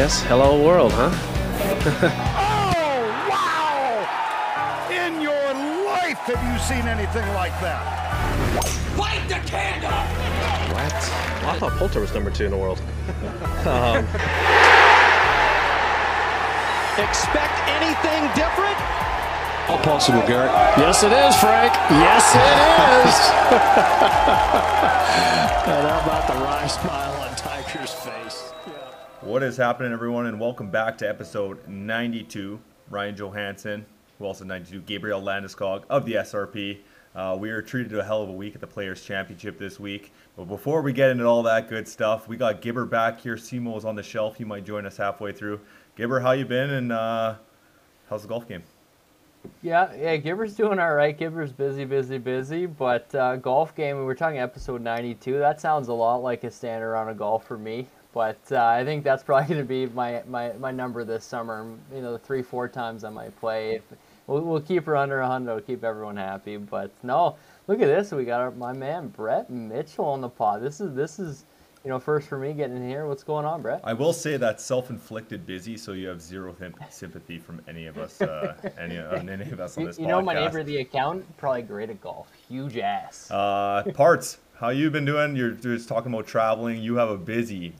guess. Hello world, huh? Oh, wow! In your life have you seen anything like that? Light the candle! What? I thought Poulter was number 2 in the world. Expect anything different? All possible, Garrett. Yes, it is, Frank. Yes, it is. And how about the wry smile on Tiger's face? Yeah. What is happening, everyone? And welcome back to episode 92. Ryan Johansson, who also 92, Gabriel Landeskog of the SRP. We are treated to a hell of a week at the Players' Championship this week. But before we get into all that good stuff, we got Gibber back here. Simo is on the shelf. He might join us halfway through. Gibber, how you been, and how's the golf game? Yeah, Gibber's doing all right. Gibber's busy, but golf game, we were talking episode 92. That sounds a lot like a stand around a golf for me, but I think that's probably going to be my number this summer. You know, the 3-4 times I might play. We'll keep her under 100, keep everyone happy, but no, look at this. We got my man Brett Mitchell on the pod. This is you know, first for me getting in here. What's going on, Brett? I will say that's self-inflicted busy, so you have zero sympathy from any of us, any of us on this podcast. You know, my neighbor, the accountant, probably great at golf. Huge ass. Parts, how you been doing? You're just talking about traveling. You have a busy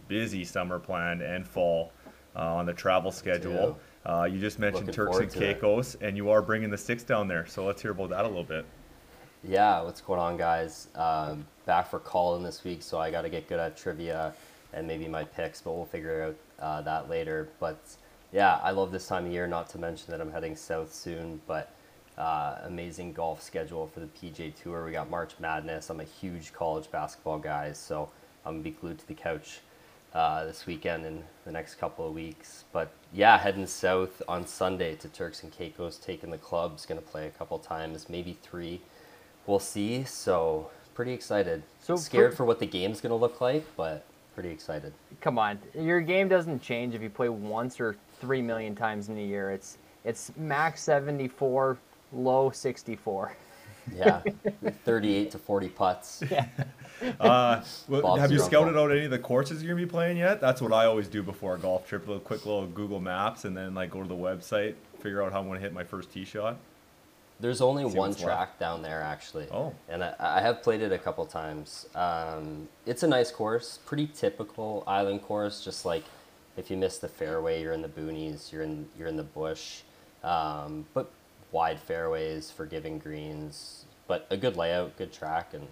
summer planned and fall on the travel schedule. You just mentioned Turks and Caicos, and you are bringing the 6 down there. So let's hear about that a little bit. Yeah, what's going on, guys? Back for calling this week, so I got to get good at trivia and maybe my picks, but we'll figure out that later. But yeah, I love this time of year, not to mention that I'm heading south soon, but amazing golf schedule for the PJ Tour. We got March Madness. I'm a huge college basketball guy, so I'm going to be glued to the couch this weekend and the next couple of weeks. But yeah, heading south on Sunday to Turks and Caicos, taking the clubs, going to play a couple times, maybe 3. We'll see. So pretty excited. So scared for what the game's going to look like, but pretty excited. Come on. Your game doesn't change if you play once or 3 million times in a year. It's max 74, low 64. Yeah. 38 to 40 putts. Yeah. Have you scouted out any of the courses you're going to be playing yet? That's what I always do before a golf trip. A quick little Google Maps and then like go to the website, figure out how I'm going to hit my first tee shot. There's only one track down there, actually. Oh. And I have played it a couple times. It's a nice course, pretty typical island course, just like if you miss the fairway, you're in the boonies, you're in the bush. But wide fairways, forgiving greens, but a good layout, good track, and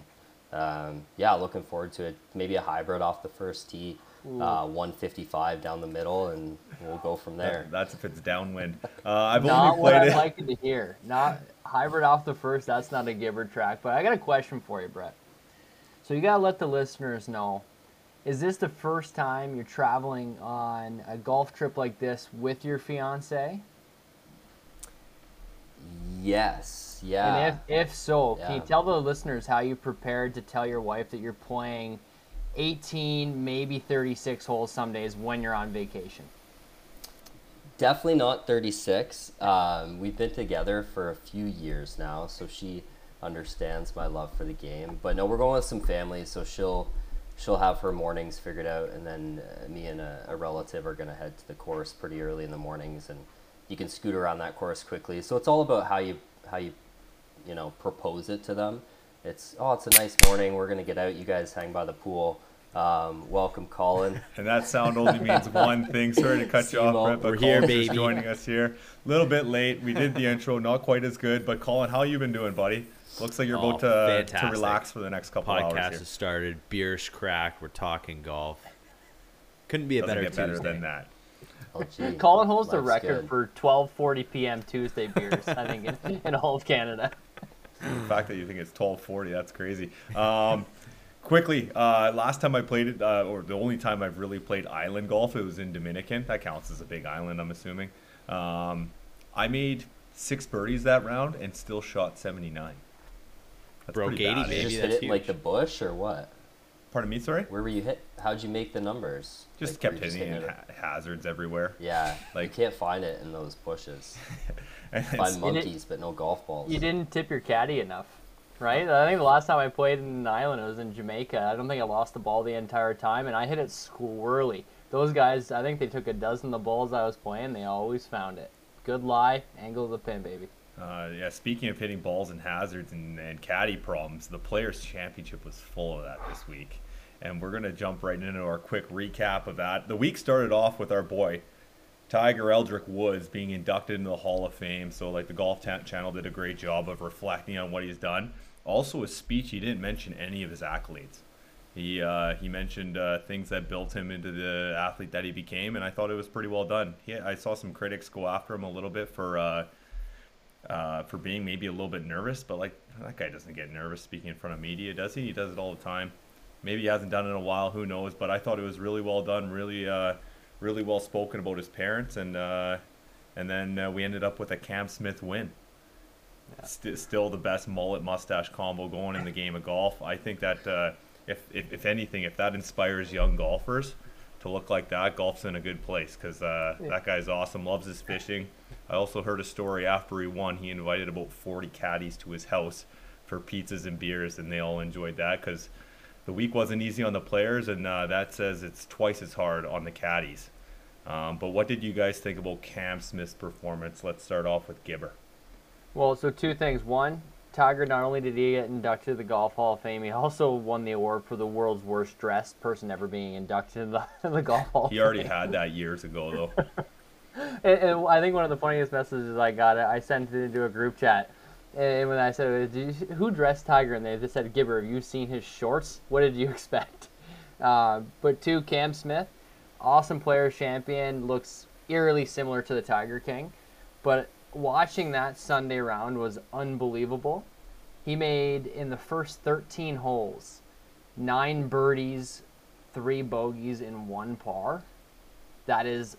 yeah, looking forward to it. Maybe a hybrid off the first tee. 155 down the middle, and we'll go from there. That's if it's downwind. I've only played it. Not what I'd like to hear. Not hybrid off the first. That's not a Gibber track. But I got a question for you, Brett. So you gotta let the listeners know: is this the first time you're traveling on a golf trip like this with your fiance? Yes. Yeah. And if so, yeah. Can you tell the listeners how you prepared to tell your wife that you're playing 18, maybe 36 holes some days when you're on vacation? Definitely not 36. We've been together for a few years now, so she understands my love for the game. But no, we're going with some family, so she'll have her mornings figured out, and then me and a relative are going to head to the course pretty early in the mornings, and you can scoot around that course quickly. So it's all about how you propose it to them. It's a nice morning. We're going to get out. You guys hang by the pool. Welcome, Colin. And that sound only means one thing. Sorry to cut you off, Brett, but we're here, baby. Joining us here. A little bit late. We did the intro, not quite as good. But Colin, how you been doing, buddy? Looks like you're about to relax for the next couple of hours here. Podcast has started. Beer's cracked. We're talking golf. Couldn't be a better Tuesday. Better than that. Oh, Colin holds the record for 12:40 p.m. Tuesday beers, I think, in all of Canada. The fact that you think it's 12:40, that's crazy. Quickly, last time I played it, or the only time I've really played island golf, it was in Dominican. That counts as a big island, I'm assuming. I made 6 birdies that round and still shot 79. That's broke 80, bad. Maybe. You just hit it like the bush or what? Pardon me, sorry? Where were you hit? How'd you make the numbers? Just like, kept hitting it. Hazards everywhere. Yeah, like, you can't find it in those bushes. Find monkeys, but no golf balls. You didn't tip your caddy enough, right? I think the last time I played in an island, it was in Jamaica. I don't think I lost the ball the entire time, and I hit it squirrely. Those guys, I think they took a dozen of the balls I was playing. They always found it. Good lie, angle of the pin, baby. Yeah, speaking of hitting balls and hazards and caddy problems, the Players' Championship was full of that this week. And we're going to jump right into our quick recap of that. The week started off with our boy, Tiger Eldrick Woods, being inducted into the Hall of Fame. So, like, the Golf Channel did a great job of reflecting on what he's done. Also, his speech, he didn't mention any of his accolades. He mentioned things that built him into the athlete that he became, and I thought it was pretty well done. I saw some critics go after him a little bit for being maybe a little bit nervous, but like, that guy doesn't get nervous speaking in front of media, does he? He does it all the time. Maybe he hasn't done it in a while, who knows, but I thought it was really well done, really well spoken about his parents, and then we ended up with a Cam Smith win. Yeah. Still the best mullet mustache combo going in the game of golf. I think that if anything, if that inspires young golfers to look like that, golf's in a good place, because that guy's awesome, loves his fishing. I also heard a story after he won, he invited about 40 caddies to his house for pizzas and beers, and they all enjoyed that, because the week wasn't easy on the players, and that says it's twice as hard on the caddies. But what did you guys think about Cam Smith's performance? Let's start off with Gibber. Well, so two things. One, Tiger, not only did he get inducted to the Golf Hall of Fame, he also won the award for the world's worst dressed person ever being inducted to the Golf Hall of Fame. He already had that years ago, though. and I think one of the funniest messages I got, I sent it into a group chat. And when I said, who dressed Tiger? And they just said, Gibber, have you seen his shorts? What did you expect? But two, Cam Smith, awesome player champion, looks eerily similar to the Tiger King. But watching that Sunday round was unbelievable. He made, in the first 13 holes, 9 birdies, 3 bogeys, and 1 par. That is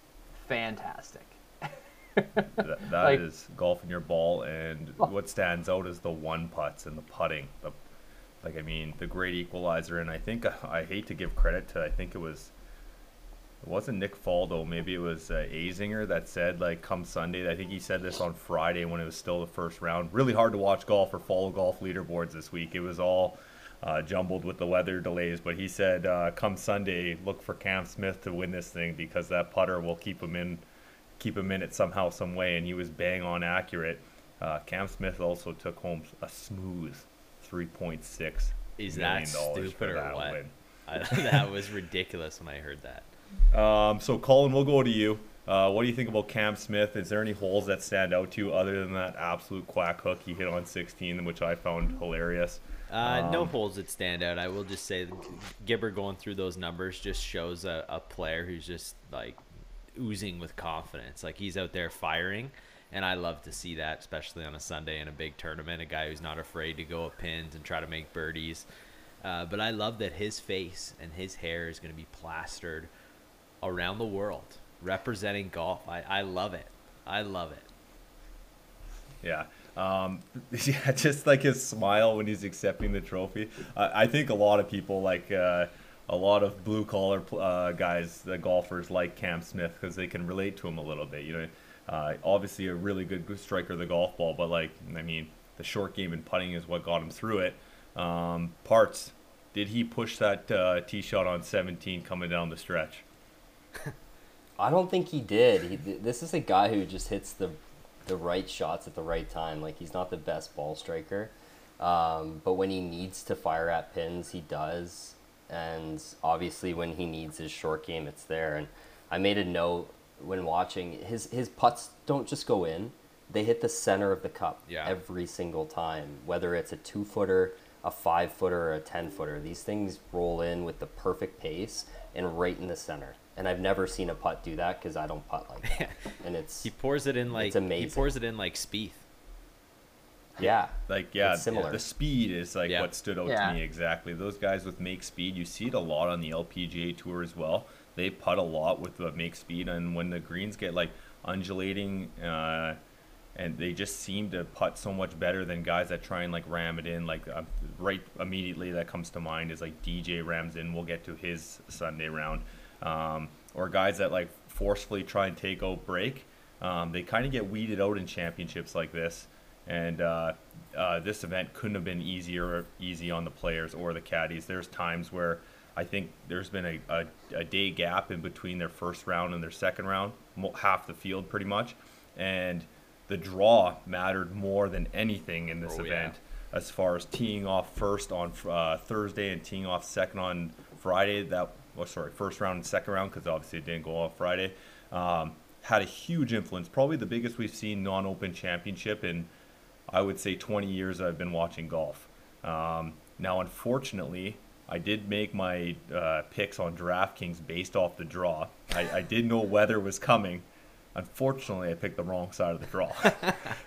fantastic. that like, is golfing your ball, and what stands out is the one putts and the putting. The great equalizer, and I think I hate to give credit to, I think it was, it wasn't Nick Faldo, maybe it was Azinger that said, like, come Sunday, I think he said this on Friday when it was still the first round, really hard to watch golf or follow golf leaderboards this week. It was all jumbled with the weather delays, but he said, come Sunday, look for Cam Smith to win this thing, because that putter will keep him in it somehow, some way, and he was bang on accurate. Cam Smith also took home a smooth $3.6 million. Is that stupid or what? That was ridiculous when I heard that. So Colin, we'll go to you. What do you think about Cam Smith? Is there any holes that stand out to you other than that absolute quack hook he hit on 16, which I found hilarious? No holes that stand out. I will just say Gibber going through those numbers just shows a player who's just like oozing with confidence. Like, he's out there firing, and I love to see that, especially on a Sunday in a big tournament, a guy who's not afraid to go at pins and try to make birdies. But I love that his face and his hair is going to be plastered around the world representing golf. I love it. I love it. Yeah. Just like his smile when he's accepting the trophy. I think a lot of people, like, a lot of blue-collar guys, the golfers, like Cam Smith because they can relate to him a little bit. You know, obviously a really good striker of the golf ball, but, like, I mean, the short game and putting is what got him through it. Parts, did he push that tee shot on 17 coming down the stretch? I don't think he did. This is a guy who just hits the right shots at the right time. Like, he's not the best ball striker, but when he needs to fire at pins, he does. And obviously when he needs his short game, it's there. And I made a note when watching, his putts don't just go in, they hit the center of the cup every single time, whether it's a 2-footer, a 5-footer, or a 10-footer. These things roll in with the perfect pace and right in the center. And I've never seen a putt do that because I don't putt like that. And it's he pours it in like amazing. He pours it in like Spieth. It's similar. The speed is like what stood out to me exactly. Those guys with make speed, you see it a lot on the LPGA tour as well. They putt a lot with the make speed, and when the greens get like undulating, and they just seem to putt so much better than guys that try and like ram it in. Like right immediately that comes to mind is like DJ rams in. We'll get to his Sunday round, or guys that like forcefully try and take out break. They kind of get weeded out in championships like this. And this event couldn't have been easy on the players or the caddies. There's times where I think there's been a day gap in between their first round and their second round, half the field pretty much, and the draw mattered more than anything in this event. Yeah. As far as teeing off first on Thursday and teeing off second on Friday, first round and second round, because obviously it didn't go off Friday, had a huge influence. Probably the biggest we've seen non-Open Championship in, I would say, 20 years I've been watching golf. Now, unfortunately, I did make my picks on DraftKings based off the draw. I did know weather was coming. Unfortunately, I picked the wrong side of the draw.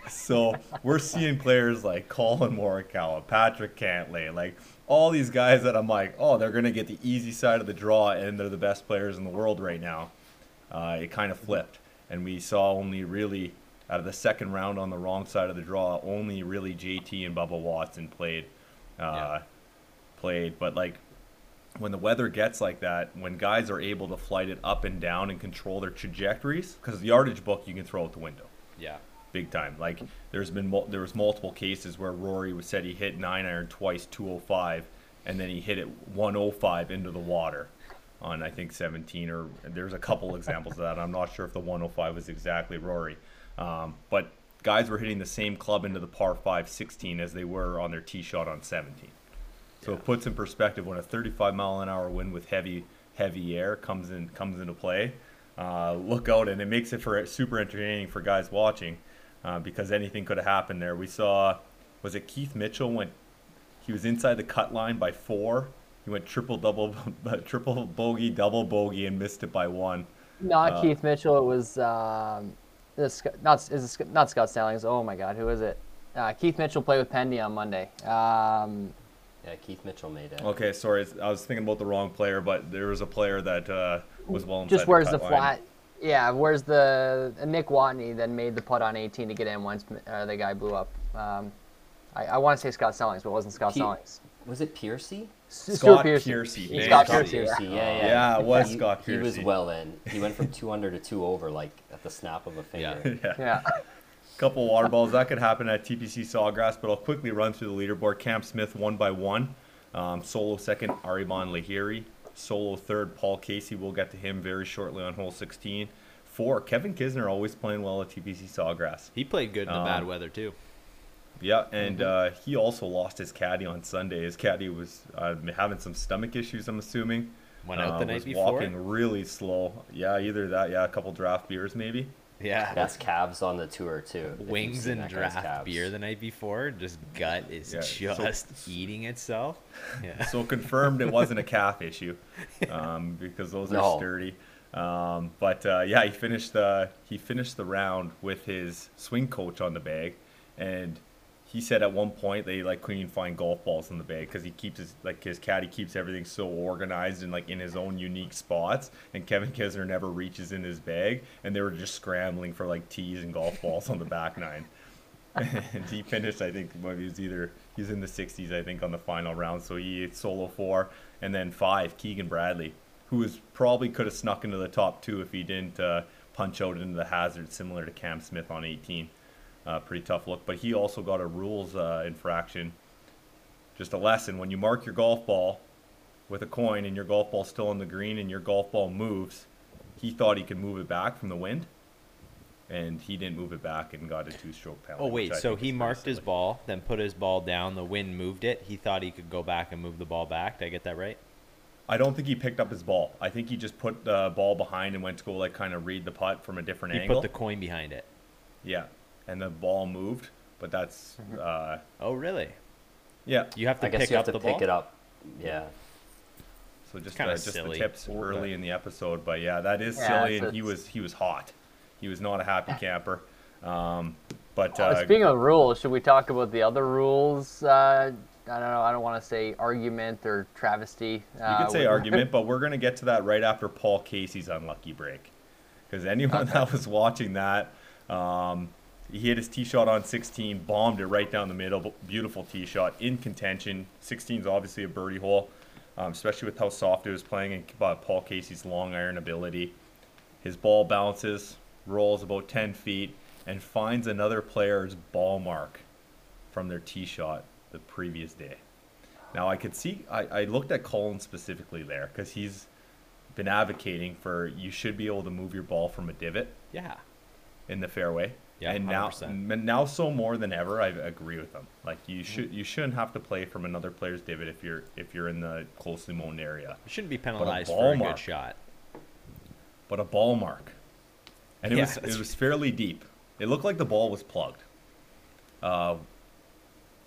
So we're seeing players like Colin Morikawa, Patrick Cantlay, like all these guys that I'm like, oh, they're going to get the easy side of the draw, and they're the best players in the world right now. It kind of flipped, and we saw only really, out of the second round on the wrong side of the draw, only really JT and Bubba Watson played. But like, when the weather gets like that, when guys are able to flight it up and down and control their trajectories, because the yardage book you can throw out the window, big time. Like, there was multiple cases where Rory said he hit 9-iron twice 205, and then he hit it 105 into the water on, I think, 17, or there's a couple examples of that. I'm not sure if the 105 was exactly Rory, but guys were hitting the same club into the par 5 16 as they were on their tee shot on 17. So it puts in perspective when a 35-mile-an-hour wind with heavy air comes into play. Look out, and it makes it for super entertaining for guys watching, because anything could have happened there. We saw, was it Keith Mitchell, when he was inside the cut line by 4? He went triple bogey, double bogey, and missed it by 1. Not Keith Mitchell. It was not Scott Stallings. Oh my God, who is it? Keith Mitchell played with Pendy on Monday. Yeah, Keith Mitchell made it. Okay, sorry, I was thinking about the wrong player, but there was a player that was well inside. Just where's the flat? Yeah, where's the Nick Watney then made the putt on 18 to get in once the guy blew up. I want to say Scott Stallings, but it wasn't Scott Stallings. Was it Piercy? Scott Piercy. Scott Piercy. Yeah, it was Scott Piercy. He was well in. He went from 2 under to 2 over, like at the snap of a finger. Yeah. Couple water balls that could happen at TPC Sawgrass, but I'll quickly run through the leaderboard. Cam Smith 1 by 1, solo second Ariman Lahiri, solo third Paul Casey. We'll get to him very shortly on hole 16. 4, Kevin Kisner, always playing well at TPC Sawgrass. He played good in the bad weather too. Yeah, and he also lost his caddy on Sunday. His caddy was having some stomach issues, I'm assuming. Went out the night before. Walking really slow. Yeah, either that. Yeah, a couple draft beers maybe. Yeah, that's Cavs on the tour too. Wings and draft beer the night before. Just gut is just eating itself. Yeah. So confirmed it wasn't a calf issue, because those are sturdy. But he finished the round with his swing coach on the bag, and he said at one point they like couldn't even find golf balls in the bag because he keeps his caddy keeps everything so organized and like in his own unique spots, and Kevin Kisner never reaches in his bag, and they were just scrambling for like tees and golf balls on the back nine. And he finished, I think, he was in the 60s, I think, on the final round. So he hit solo 4, and then 5, Keegan Bradley, who probably could have snuck into the top 2 if he didn't punch out into the hazard, similar to Cam Smith on 18. Pretty tough look, but he also got a rules infraction. Just a lesson: when you mark your golf ball with a coin and your golf ball's still on the green and your golf ball moves, he thought he could move it back from the wind, and he didn't move it back and got a 2-stroke penalty. Oh wait, so he marked his ball, then put his ball down, the wind moved it, he thought he could go back and move the ball back. Did I get that right? I don't think he picked up his ball. I think he just put the ball behind and went to go like kind of read the putt from a different angle. He put the coin behind it. Yeah. And the ball moved, but that's oh really? Yeah, you have to pick it up. Yeah. So just the tips early in the episode, but yeah, that is silly. And he was hot. He was not a happy camper. Speaking of rules, should we talk about the other rules? I don't know. I don't want to say argument or travesty. You could say argument, but we're gonna get to that right after Paul Casey's unlucky break, because anyone that was watching that. He hit his tee shot on 16, bombed it right down the middle. Beautiful tee shot in contention. 16 is obviously a birdie hole, especially with how soft it was playing and Paul Casey's long iron ability. His ball bounces, rolls about 10 feet, and finds another player's ball mark from their tee shot the previous day. Now, I could see, I looked at Colin specifically there because he's been advocating for you should be able to move your ball from a divot in the fairway. Yeah, and 100%. now so more than ever, I agree with him. Like you shouldn't have to play from another player's divot if you're in the closely mown area. You shouldn't be penalized for a good shot. But a ball mark, and it was fairly deep. It looked like the ball was plugged.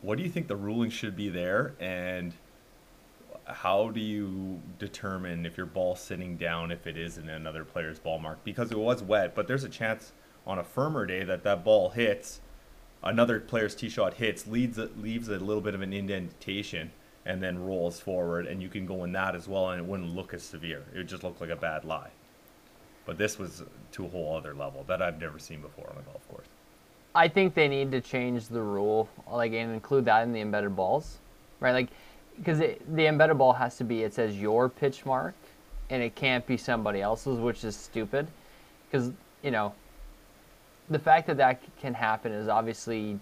What do you think the ruling should be there, and how do you determine if your ball's sitting down if it is in another player's ball mark? Because it was wet, but there's a chance on a firmer day that ball hits, another player's tee shot hits, leaves a little bit of an indentation, and then rolls forward, and you can go in that as well, and it wouldn't look as severe. It would just look like a bad lie. But this was to a whole other level that I've never seen before on a golf course. I think they need to change the rule, like, and include that in the embedded balls, right? Like, because the embedded ball has to be, it says your pitch mark, and it can't be somebody else's, which is stupid. Because, you know, the fact that can happen is obviously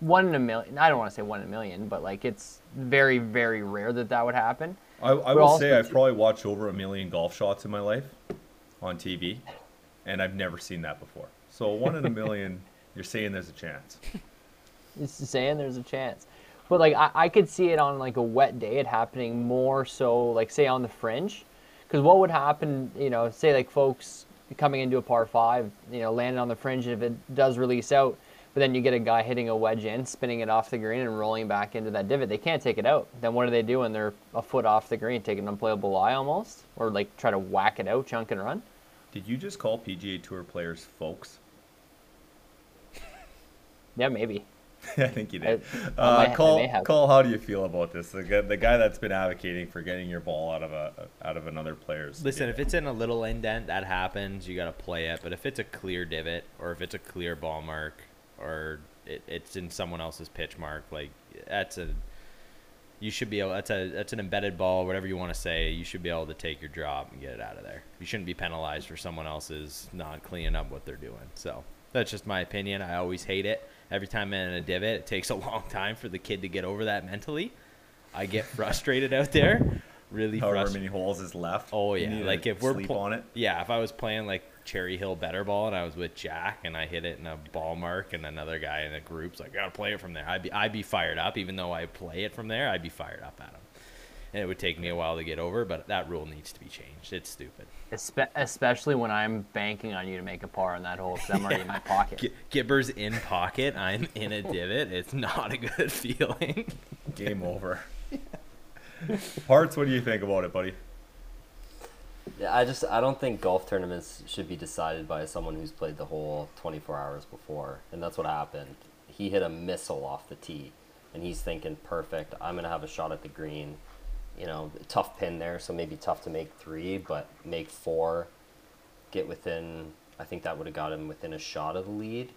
one in a million. I don't want to say one in a million, but, like, it's very, very rare that would happen. I will say I've probably watched over a million golf shots in my life on TV, and I've never seen that before. So one in a million, you're saying there's a chance. You're saying there's a chance. But, like, I could see it on, like, a wet day, it happening more so, like, say, on the fringe. Because what would happen, you know, say, like, folks coming into a par 5, you know, landing on the fringe, if it does release out, but then you get a guy hitting a wedge in, spinning it off the green and rolling back into that divot. They can't take it out. Then what do they do when they're a foot off the green, take an unplayable lie almost? Or, like, try to whack it out, chunk and run? Did you just call PGA Tour players folks? Yeah, maybe. I think you did. Cole, how do you feel about this? The guy that's been advocating for getting your ball out of another player's. Listen, if it's in a little indent, that happens. You got to play it. But if it's a clear divot, or if it's a clear ball mark, or it's in someone else's pitch mark, like that's an embedded ball, whatever you want to say. You should be able to take your drop and get it out of there. You shouldn't be penalized for someone else's not cleaning up what they're doing. So that's just my opinion. I always hate it. Every time I'm in a divot, it takes a long time for the kid to get over that mentally. I get frustrated out there. Really frustrated. However many holes is left. Oh, yeah. Like, if we're on it. Yeah, if I was playing, like, Cherry Hill Better Ball and I was with Jack and I hit it in a ball mark and another guy in the group's like, got to play it from there. I'd be fired up. Even though I play it from there, I'd be fired up at him. And it would take me a while to get over, but that rule needs to be changed. It's stupid. Especially when I'm banking on you to make a par on that hole, because I'm already in my pocket. Gibber's in pocket. I'm in a divot. It's not a good feeling. Game over. Yeah. Parts, what do you think about it, buddy? Yeah, I don't think golf tournaments should be decided by someone who's played the hole 24 hours before, and that's what happened. He hit a missile off the tee, and he's thinking, perfect, I'm going to have a shot at the green. You know, tough pin there, so maybe tough to make 3, but make 4, get within, I think that would have got him within a shot of the lead.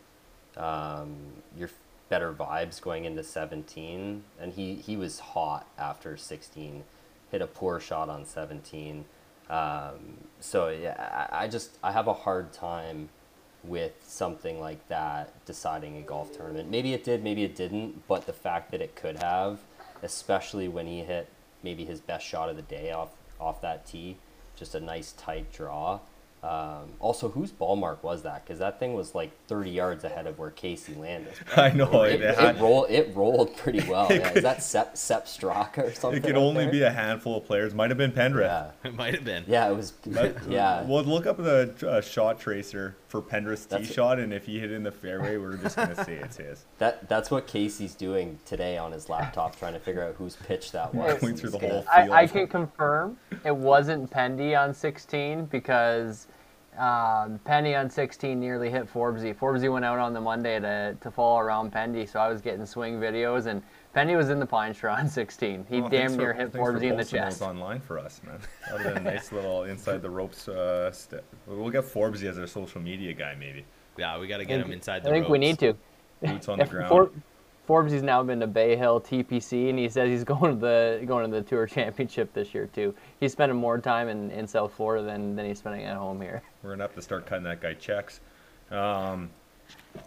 Your better vibes going into 17, and he was hot after 16, hit a poor shot on 17. So yeah, I have a hard time with something like that deciding a golf tournament. Maybe it did, maybe it didn't, but the fact that it could have, especially when he hit maybe his best shot of the day off that tee, just a nice tight draw. Also, whose ball mark was that? Because that thing was like 30 yards ahead of where Casey landed. I know. It rolled pretty well. Yeah. Is that Sepp Straka or something? It could only be a handful of players. Might have been Pendrith. Yeah. It might have been. Yeah, it was. Yeah. Well, look up the shot tracer for Pendrith's tee shot, and if he hit in the fairway, we're just going to say it's his. That's what Casey's doing today on his laptop, trying to figure out whose pitch that was. Going through the whole field. I can confirm it wasn't Pendy on 16 because Pendy on 16 nearly hit Forbesy. Forbesy went out on the Monday to fall around Pendy, so I was getting swing videos, and Pendy was in the pine straw on 16. He damn near hit Forbesy in the chest. Online for us, man. That would have been a nice little inside the ropes step. We'll get Forbesy as our social media guy, maybe. Yeah, we got to get him inside the ropes. I think we need to. Boots on the ground. Forbes now been to Bay Hill, TPC, and he says he's going to the Tour Championship this year too. He's spending more time in South Florida than he's spending at home here. We're gonna have to start cutting that guy checks.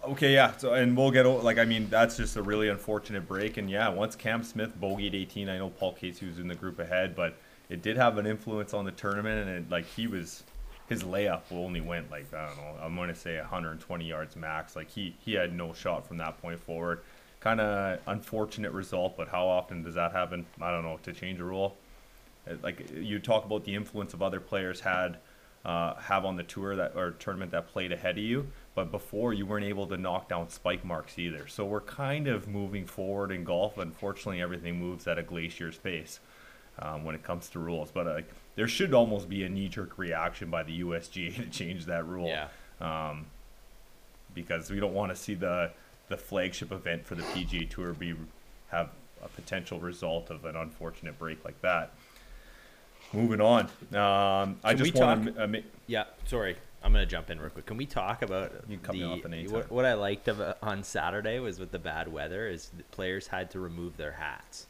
Okay, yeah. So, and we'll get like, I mean, that's just a really unfortunate break. And yeah, once Cam Smith bogeyed 18, I know Paul Casey was in the group ahead, but it did have an influence on the tournament. And it, like, he was, his layup only went like, I don't know, I'm going to say 120 yards max. Like, he had no shot from that point forward. Kind of unfortunate result, but how often does that happen? I don't know. To change a rule, like, you talk about the influence of other players had have on the tour that or tournament that played ahead of you, but before you weren't able to knock down spike marks either. So we're kind of moving forward in golf. Unfortunately, everything moves at a glacier's pace when it comes to rules. But there should almost be a knee-jerk reaction by the USGA to change that rule, yeah. Because we don't want to see the flagship event for the PGA Tour have a potential result of an unfortunate break like that. Moving on, I just want to. Yeah, sorry, I'm gonna jump in real quick. Can we talk about what I liked on Saturday was with the bad weather is the players had to remove their hats,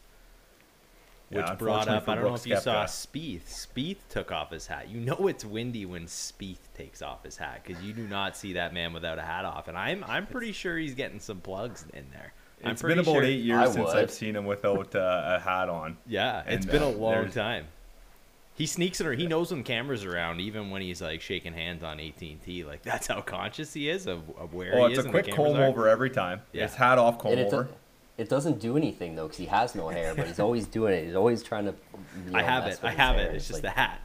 which brought up. I don't know if you saw Spieth. Spieth took off his hat. You know it's windy when Spieth takes off his hat because you do not see that man without a hat off. And I'm pretty sure he's getting some plugs in there. It's been about 8 years since I've seen him without a hat on. Yeah, it's been a long time. He sneaks in, or he knows when cameras are around, even when he's like shaking hands on AT&T. Like, that's how conscious he is of where he is. Oh, it's a quick comb over every time. Yeah. It's hat off, comb over. It doesn't do anything though, because he has no hair, but he's always doing it. He's always trying to. You know, I have it. It's just like, the hat.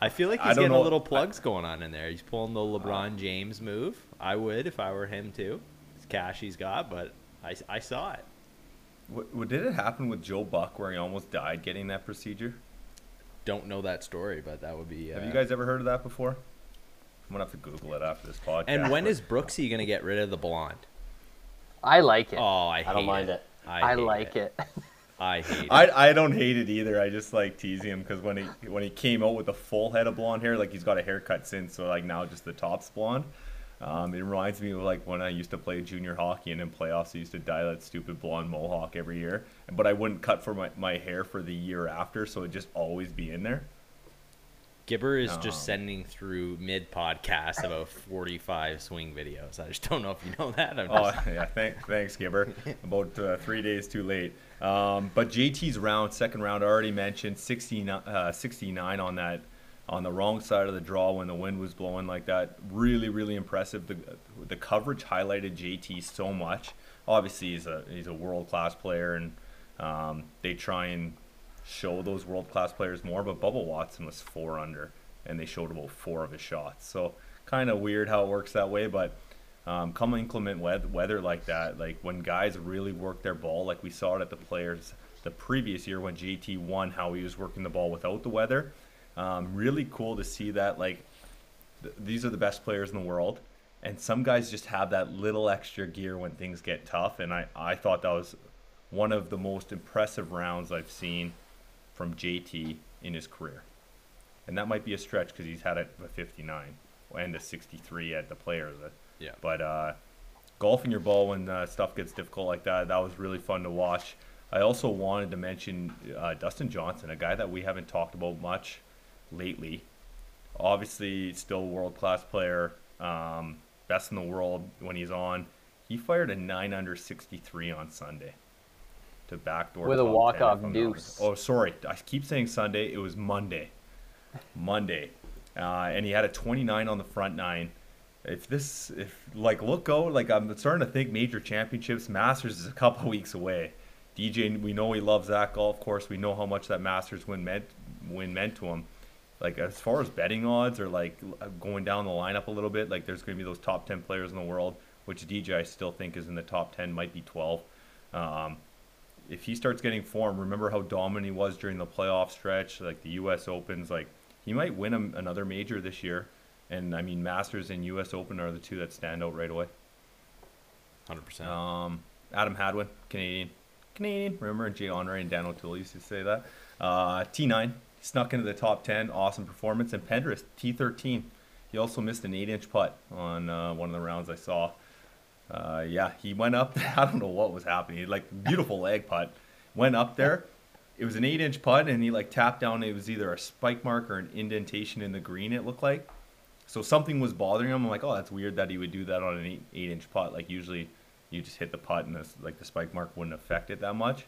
I feel like he's getting a little plugs going on in there. He's pulling the LeBron James move. I would if I were him too. It's cash he's got, but I saw it. What did it happen with Joe Buck where he almost died getting that procedure? Don't know that story, but that would be. Have you guys ever heard of that before? I'm gonna have to Google it after this podcast. And when is Brooksy gonna get rid of the blonde? I like it. Oh, I don't mind it. I like it. I hate it. I don't hate it either. I just like teasing him because when he came out with a full head of blonde hair, like he's got a haircut since, so like now just the top's blonde. It reminds me of like when I used to play junior hockey, and in playoffs I used to dye that stupid blonde mohawk every year, but I wouldn't cut for my hair for the year after, so it'd just always be in there. Gibber is just sending through mid-podcast about 45 swing videos. I just don't know if you know that. Yeah, thanks, Gibber. About 3 days too late. But JT's round, second round, I already mentioned, 69 on that. On the wrong side of the draw when the wind was blowing like that. Really, really impressive. The coverage highlighted JT so much. Obviously, he's a world-class player, and they try and show those world-class players more, but Bubba Watson was 4 under, and they showed about 4 of his shots. So kind of weird how it works that way, but come inclement weather like that, like when guys really work their ball, like we saw it at the Players the previous year when JT won, how he was working the ball without the weather. Really cool to see that, like, these are the best players in the world, and some guys just have that little extra gear when things get tough, and I thought that was one of the most impressive rounds I've seen from JT in his career. And that might be a stretch because he's had a 59 and a 63 at the Players. Yeah. But golfing your ball when stuff gets difficult like that, that was really fun to watch. I also wanted to mention Dustin Johnson, a guy that we haven't talked about much lately. Obviously still a world-class player, best in the world when he's on. He fired a 9 under 63 on Sunday to backdoor with a walk-off deuce. Oh, sorry, I keep saying Sunday. It was Monday. And he had a 29 on the front 9. I'm starting to think major championships. Masters is a couple weeks away. DJ, we know he loves that golf course. We know how much that Masters win meant to him. Like, as far as betting odds or like going down the lineup a little bit, like there's going to be those top 10 players in the world, which DJ I still think is in the top 10, might be 12. If he starts getting form, remember how dominant he was during the playoff stretch, like the U.S. Opens, like he might win another major this year. And I mean, Masters and U.S. Open are the two that stand out right away. 100%. Adam Hadwin, Canadian. Remember Jay Honoré and Dan O'Toole used to say that. T9. Snuck into the top 10. Awesome performance. And Pendrith, T13. He also missed an 8-inch putt on one of the rounds I saw. Yeah, he went up there. I don't know what was happening. He had, like, beautiful leg putt. Went up there. It was an 8-inch putt, and he, like, tapped down. It was either a spike mark or an indentation in the green, it looked like. So something was bothering him. I'm like, oh, that's weird that he would do that on an eight-inch putt. Like, usually you just hit the putt and the spike mark wouldn't affect it that much.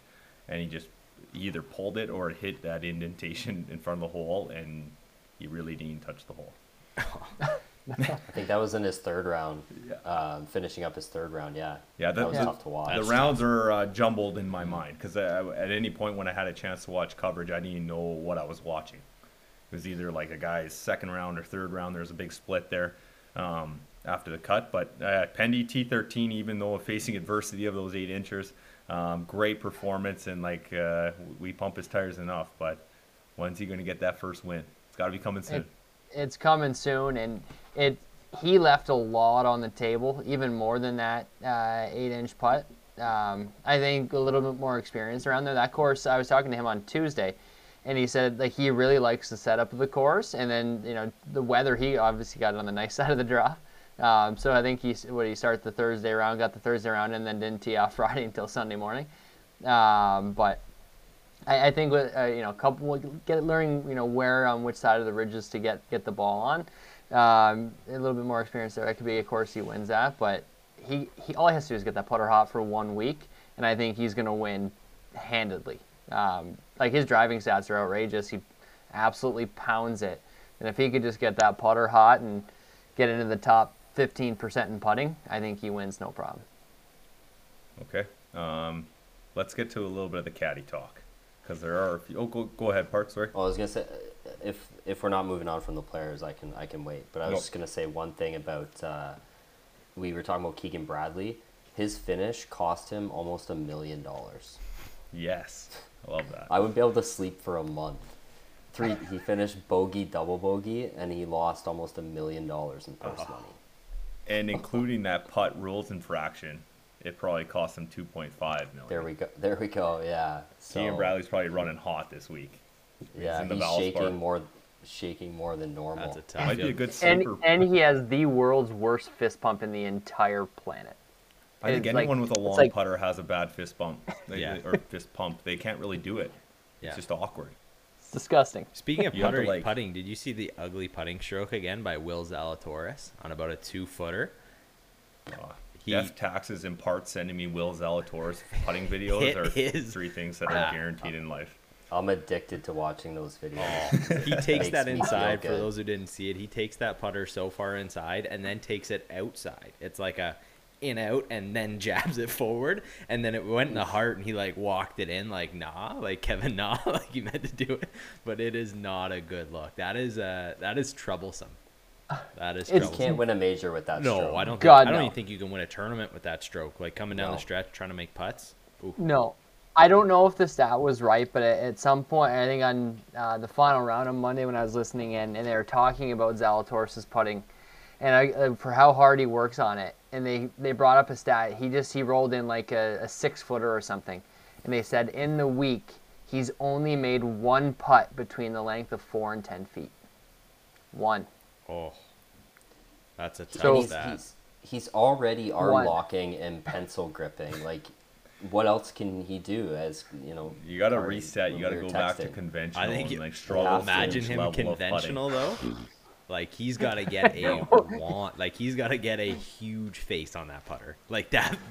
And he just either pulled it or hit that indentation in front of the hole, and he really didn't touch the hole. I think that was in his third round, finishing up his third round, yeah. Yeah, that was tough to watch. The rounds are jumbled in my mind, because at any point when I had a chance to watch coverage, I didn't even know what I was watching. It was either like a guy's second round or third round. There was a big split there after the cut. But Pendy, T13, even though facing adversity of those 8 inchers, great performance, and like we pump his tires enough. But when's he going to get that first win? It's got to be coming soon. It's coming soon, and he left a lot on the table, even more than that 8-inch putt. I think a little bit more experience around there. That course, I was talking to him on Tuesday, and he said like he really likes the setup of the course, and then the weather. He obviously got it on the nice side of the draw. So I think he started the Thursday round, got the Thursday round, and then didn't tee off Friday until Sunday morning. But I think with learning where on which side of the ridges to get the ball on, a little bit more experience there. That could be a course he wins at, but he all he has to do is get that putter hot for 1 week, and I think he's going to win handedly. Like his driving stats are outrageous. He absolutely pounds it, and if he could just get that putter hot and get into the top 15% in putting, I think he wins no problem. Okay, let's get to a little bit of the caddy talk. Because there are a few. Oh, go ahead, Park. Sorry. Well, I was gonna say, if we're not moving on from the players, I can wait. But I was just gonna say one thing about we were talking about Keegan Bradley. His finish cost him almost $1 million. Yes, I love that. I wouldn't be able to sleep for a month. He finished bogey, double bogey, and he lost almost $1 million in purse money. And including that putt rules infraction, it probably cost him $2.5 million. There we go. Yeah. So Keegan Bradley's probably running hot this week. Yeah, he's shaking more than normal. That's a tough. Might be a good sleeper. And he has the world's worst fist pump in the entire planet. I think anyone with a long putter has a bad fist bump. Or fist pump. They can't really do it. Yeah. It's just awkward. It's disgusting. Speaking of putting, did you see the ugly putting stroke again by Will Zalatoris on about a 2-footer? Death, taxes, and parts sending me Will Zalatoris putting videos are three things that are guaranteed in life. I'm addicted to watching those videos. He takes that inside. For those who didn't see it, he takes that putter so far inside and then takes it outside. It's like a in-out and then jabs it forward. And then it went in the heart, and he walked it in Kevin Na, he meant to do it. But it is not a good look. That is troublesome. You can't win a major with that stroke. I don't even think you can win a tournament with that stroke. Coming down the stretch, trying to make putts. Ooh. No, I don't know if the stat was right, but at some point, I think on the final round on Monday when I was listening in, and they were talking about Zalatoris' putting and for how hard he works on it. And they brought up a stat. He rolled in a 6-footer or something. And they said in the week, he's only made one putt between the length of 4 and 10 feet. One. Oh, that's a tough stat. He's already arm-locking and pencil gripping. What else can he do? You got to reset. You got to go back to conventional. I think struggle. Imagine him conventional though. He's got to get a want. He's got to get a huge face on that putter.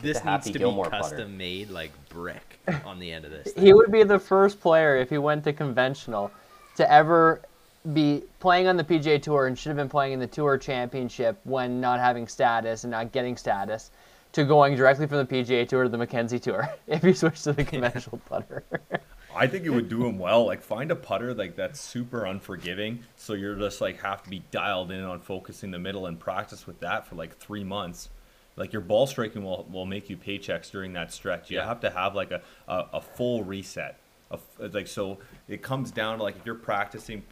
This needs to be custom made brick on the end of this thing. He would be the first player if he went to conventional to ever be playing on the PGA Tour and should have been playing in the Tour Championship when not having status and not getting status to going directly from the PGA Tour to the Mackenzie Tour if you switch to the conventional putter. I think it would do him well. Find a putter that's super unforgiving, so you're just have to be dialed in on focusing the middle and practice with that for 3 months. Your ball striking will make you paychecks during that stretch. You have to have a full reset. So it comes down to if you're practicing,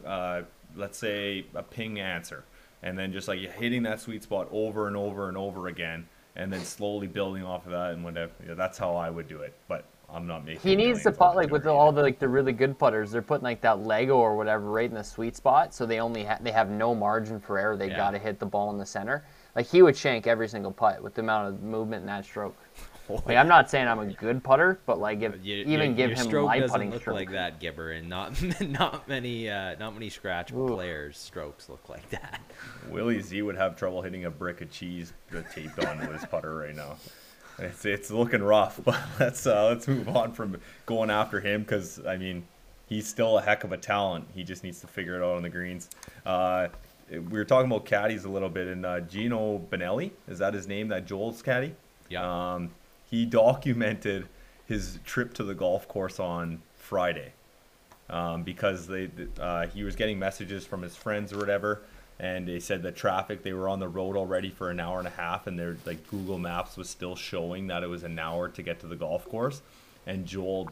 let's say a ping answer, and then just you're hitting that sweet spot over and over and over again, and then slowly building off of that and whatever. That's how I would do it, but I'm not making. He needs to putt with all the really good putters. They're putting that Lego or whatever right in the sweet spot, so they have no margin for error. They got to hit the ball in the center. Like, he would shank every single putt with the amount of movement in that stroke. Like, I'm not saying I'm a good putter, but like if you, even give him my putting look stroke like that, Gibber, and not many scratch players' strokes look like that. Willie Z would have trouble hitting a brick of cheese taped on with his putter right now. It's looking rough, but let's move on from going after him because I mean he's still a heck of a talent. He just needs to figure it out on the greens. We were talking about caddies a little bit, and Gino Benelli, is that his name? That Joel's caddy. Yeah. He documented his trip to the golf course on Friday because he was getting messages from his friends or whatever, and they said the traffic, they were on the road already for an hour and a half, and their like Google Maps was still showing that it was an hour to get to the golf course. And Joel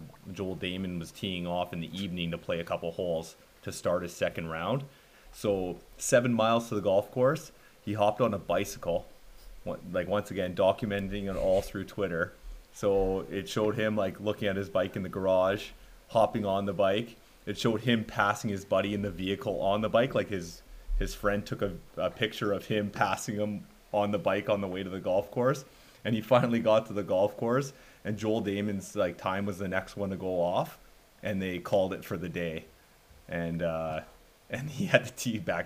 Damon was teeing off in the evening to play a couple holes to start his second round. So 7 miles to the golf course, he hopped on a bicycle. Like, once again, documenting it all through Twitter. So it showed him like looking at his bike in the garage, hopping on the bike. It showed him passing his buddy in the vehicle on the bike. Like his friend took a picture of him passing him on the bike on the way to the golf course. And he finally got to the golf course, and Joel Damon's like time was the next one to go off, and they called it for the day. And he had to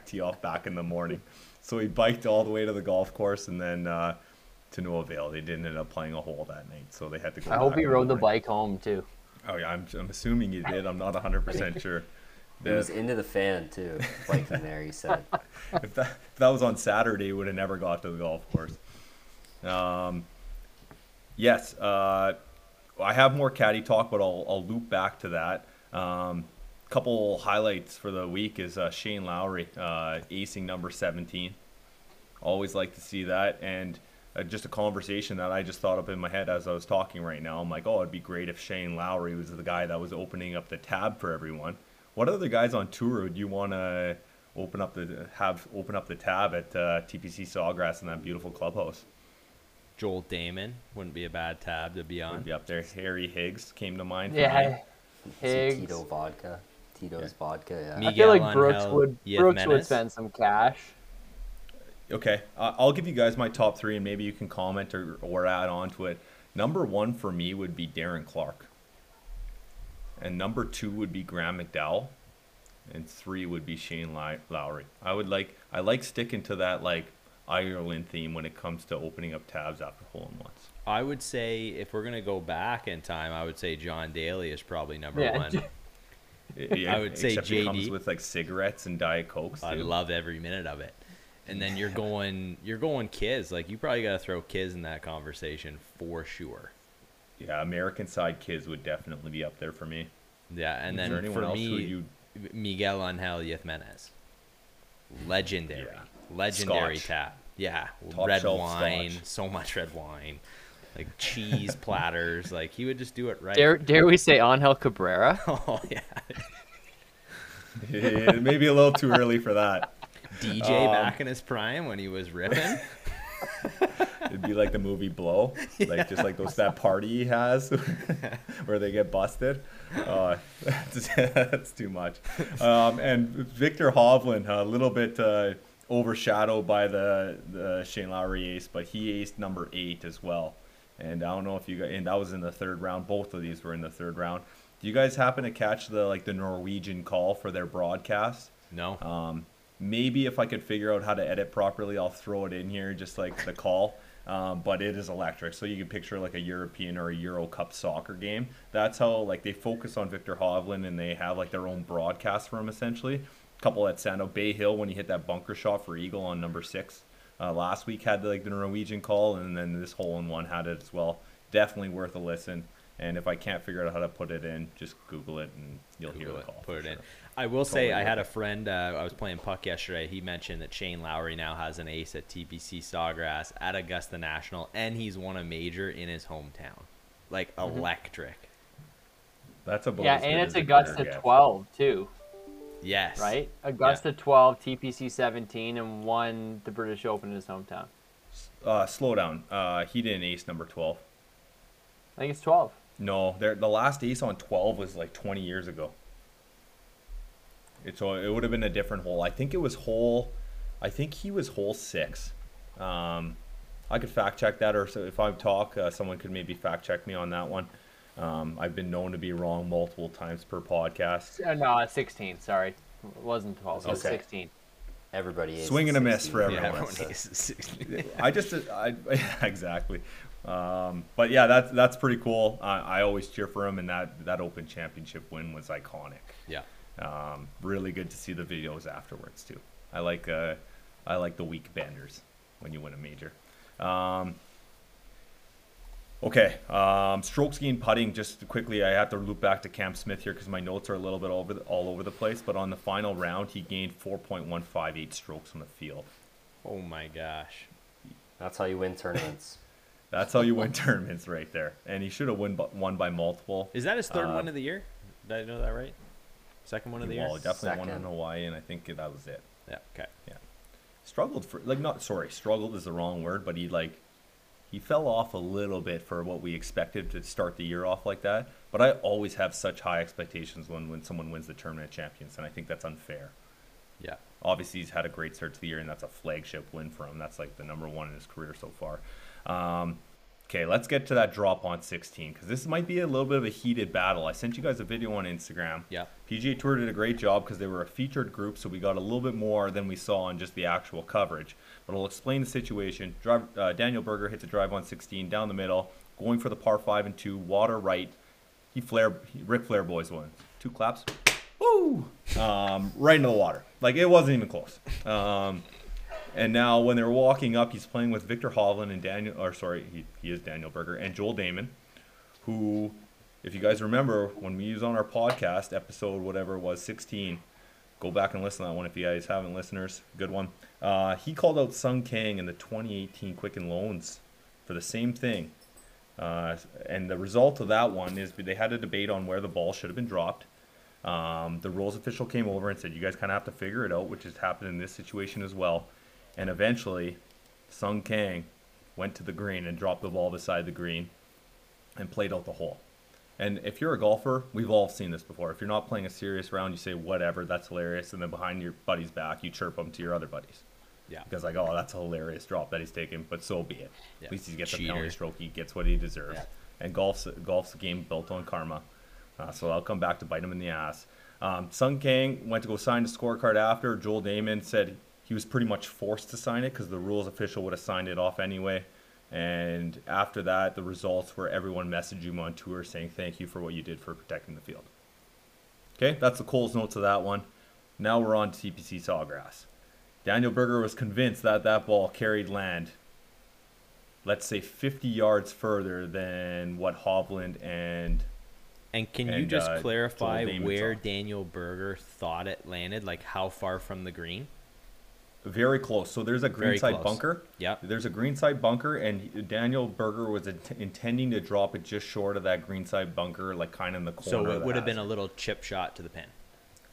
tee off back in the morning. So he biked all the way to the golf course, and then to no avail. They didn't end up playing a hole that night, so they had to go. I hope he rode the bike home too. Oh yeah, I'm assuming he did. I'm not 100% sure. He was into the fan too, biking there. He said, "If that was on Saturday, he would have never got to the golf course." Yes, I have more caddy talk, but I'll loop back to that. Couple highlights for the week is Shane Lowry acing number 17. Always like to see that. And just a conversation that I just thought up in my head as I was talking right now. I'm like, oh, it'd be great if Shane Lowry was the guy that was opening up the tab for everyone. What other guys on tour would you want to open up the tab at TPC Sawgrass in that beautiful clubhouse? Joel Damon wouldn't be a bad tab to be on. Would be up there. Harry Higgs came to mind for me. Higgs. Some Tito Vodka. Tito's vodka, yeah. I feel like Brooks would spend some cash. Okay, I'll give you guys my top three, and maybe you can comment or add on to it. Number one for me would be Darren Clark. And number two would be Graham McDowell. And three would be Shane Lowry. I like sticking to that like Ireland theme when it comes to opening up tabs after hole-in-ones. I would say if we're going to go back in time, I would say John Daly is probably number one. Yeah, I would say JD. He comes with like cigarettes and Diet Cokes. I love every minute of it. And then you're going Kiz. Like, you probably got to throw Kiz in that conversation for sure. Yeah, American side Kiz would definitely be up there for me. Yeah, and is then for me, Miguel Angel Ythmenes. Legendary. Yeah. Legendary Scotch. Tap. Yeah, top red wine. Scotch. So much red wine. Like cheese platters, like he would just do it right. Dare we say Angel Cabrera? Oh yeah. Yeah, maybe a little too early for that. DJ back in his prime when he was ripping. It'd be like the movie Blow, like yeah. Just like that party he has, where they get busted. That's too much. And Victor Hovland, a little bit overshadowed by the Shane Lowry ace, but he aced number 8 as well. And I don't know if you guys, and that was in the third round. Both of these were in the third round. Do you guys happen to catch the Norwegian call for their broadcast? No. Maybe if I could figure out how to edit properly, I'll throw it in here, just like the call. But it is electric. So you can picture like a European or a Euro Cup soccer game. That's how like they focus on Victor Hovland, and they have like their own broadcast for him essentially. A couple at Sandow Bay Hill when he hit that bunker shot for eagle on number 6. Last week had the Norwegian call, and then this hole-in-one had it as well. Definitely worth a listen. And if I can't figure out how to put it in, just Google it, and you'll Google hear the call. Put it in. I will say I had a friend, I was playing puck yesterday. He mentioned that Shane Lowry now has an ace at TPC Sawgrass at Augusta National, and he's won a major in his hometown. Like, electric. That's a bonus. Yeah, and it's Augusta 12, too. Yes. Right? Augusta 12, TPC 17, and won the British Open in his hometown. Slow down. He didn't ace number 12. I think it's 12. No, the last ace on 12 was like 20 years ago. It would have been a different hole. I think he was hole 6. I could fact check that, or so if I talk, someone could maybe fact check me on that one. I've been known to be wrong multiple times per podcast. No, it's 16. Sorry, it wasn't 12. It was 16. Everybody is swing and a miss for everyone. Yeah, everyone so. Is 16. Exactly. But yeah, that's pretty cool. I always cheer for him, and that Open Championship win was iconic. Yeah. Really good to see the videos afterwards too. I like the weak benders when you win a major. Stroke ski and putting, just quickly, I have to loop back to Cam Smith here because my notes are a little bit all over the place, but on the final round, he gained 4.158 strokes on the field. Oh my gosh. That's how you win tournaments. That's how you win tournaments right there. And he should have won by multiple. Is that his third one of the year? Did I know that right? Second one of the year? Well, definitely won in Hawaii, and I think that was it. Yeah, okay. Yeah. Struggled is the wrong word, but he fell off a little bit for what we expected to start the year off like that. But I always have such high expectations when someone wins the Tournament of Champions, and I think that's unfair. Yeah. Obviously, he's had a great start to the year, and that's a flagship win for him. That's like the number one in his career so far. Let's get to that drop on 16, because this might be a little bit of a heated battle. I sent you guys a video on Instagram. Yeah. PGA Tour did a great job because they were a featured group, so we got a little bit more than we saw on just the actual coverage. But I'll explain the situation. Daniel Berger hits a drive on 16 down the middle, going for the par 5 and 2, water right. Ric Flair boys won. Two claps. Woo! Right into the water. It wasn't even close. And now when they're walking up, he's playing with Victor Hovland and he is Daniel Berger and Joel Damon, who, if you guys remember, when we was on our podcast episode, whatever it was, 16, go back and listen to that one if you guys haven't, listeners. Good one. He called out Sung Kang in the 2018 Quicken Loans for the same thing. And the result of that one is they had a debate on where the ball should have been dropped. The rules official came over and said, you guys kind of have to figure it out, which has happened in this situation as well. And eventually, Sung Kang went to the green and dropped the ball beside the green and played out the hole. And if you're a golfer, we've all seen this before. If you're not playing a serious round, you say, whatever, that's hilarious. And then behind your buddy's back, you chirp them to your other buddies. Yeah. Because oh, that's a hilarious drop that he's taking, but so be it. Yeah. At least he gets a penalty stroke. He gets what he deserves. Yeah. And golf's a game built on karma. So that'll come back to bite him in the ass. Sung Kang went to go sign the scorecard after. Joel Damon said he was pretty much forced to sign it because the rules official would have signed it off anyway. And after that, the results were everyone messaged him on Tour saying thank you for what you did for protecting the field. Okay, that's the Cole's notes of that one. Now we're on to TPC Sawgrass. Daniel Berger was convinced that ball carried land, let's say 50 yards further than what Hovland and... And can you just clarify where Daniel Berger thought it landed? How far from the green? Very close. So there's a greenside bunker. Yeah. There's a greenside bunker, and Daniel Berger was intending to drop it just short of that greenside bunker, kind of in the corner. So it would have been a little chip shot to the pin.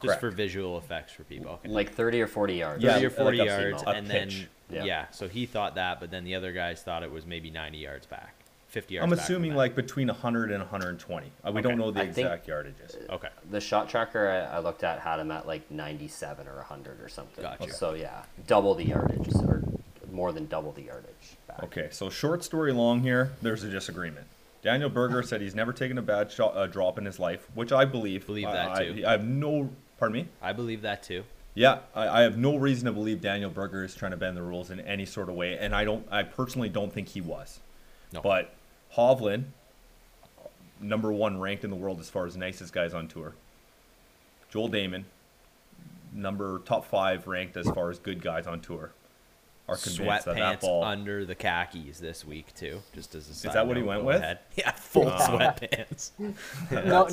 Just for visual effects for people. Okay. 30 or 40 yards. Yeah, 30 or 40 yards. And pitch. Then, so he thought that, but then the other guys thought it was maybe 90 yards back. 50 yards. I'm assuming between 100 and 120. We don't know the exact yardages. Okay. The shot tracker I looked at had him at 97 or 100 or something. Gotcha. So yeah, double the yardage or more than double the yardage back. Okay. So short story long here, there's a disagreement. Daniel Berger said he's never taken a bad shot drop in his life, which I believe. Believe that too. Pardon me? I believe that too. Yeah, I have no reason to believe Daniel Berger is trying to bend the rules in any sort of way, and I personally don't think he was. No. But Hovland, number one ranked in the world as far as nicest guys on tour. Joel Damon, top five ranked as far as good guys on tour. Are convinced that ball under the khakis this week too. Just as a side. Is that what he went with? Ahead. Yeah, full sweatpants.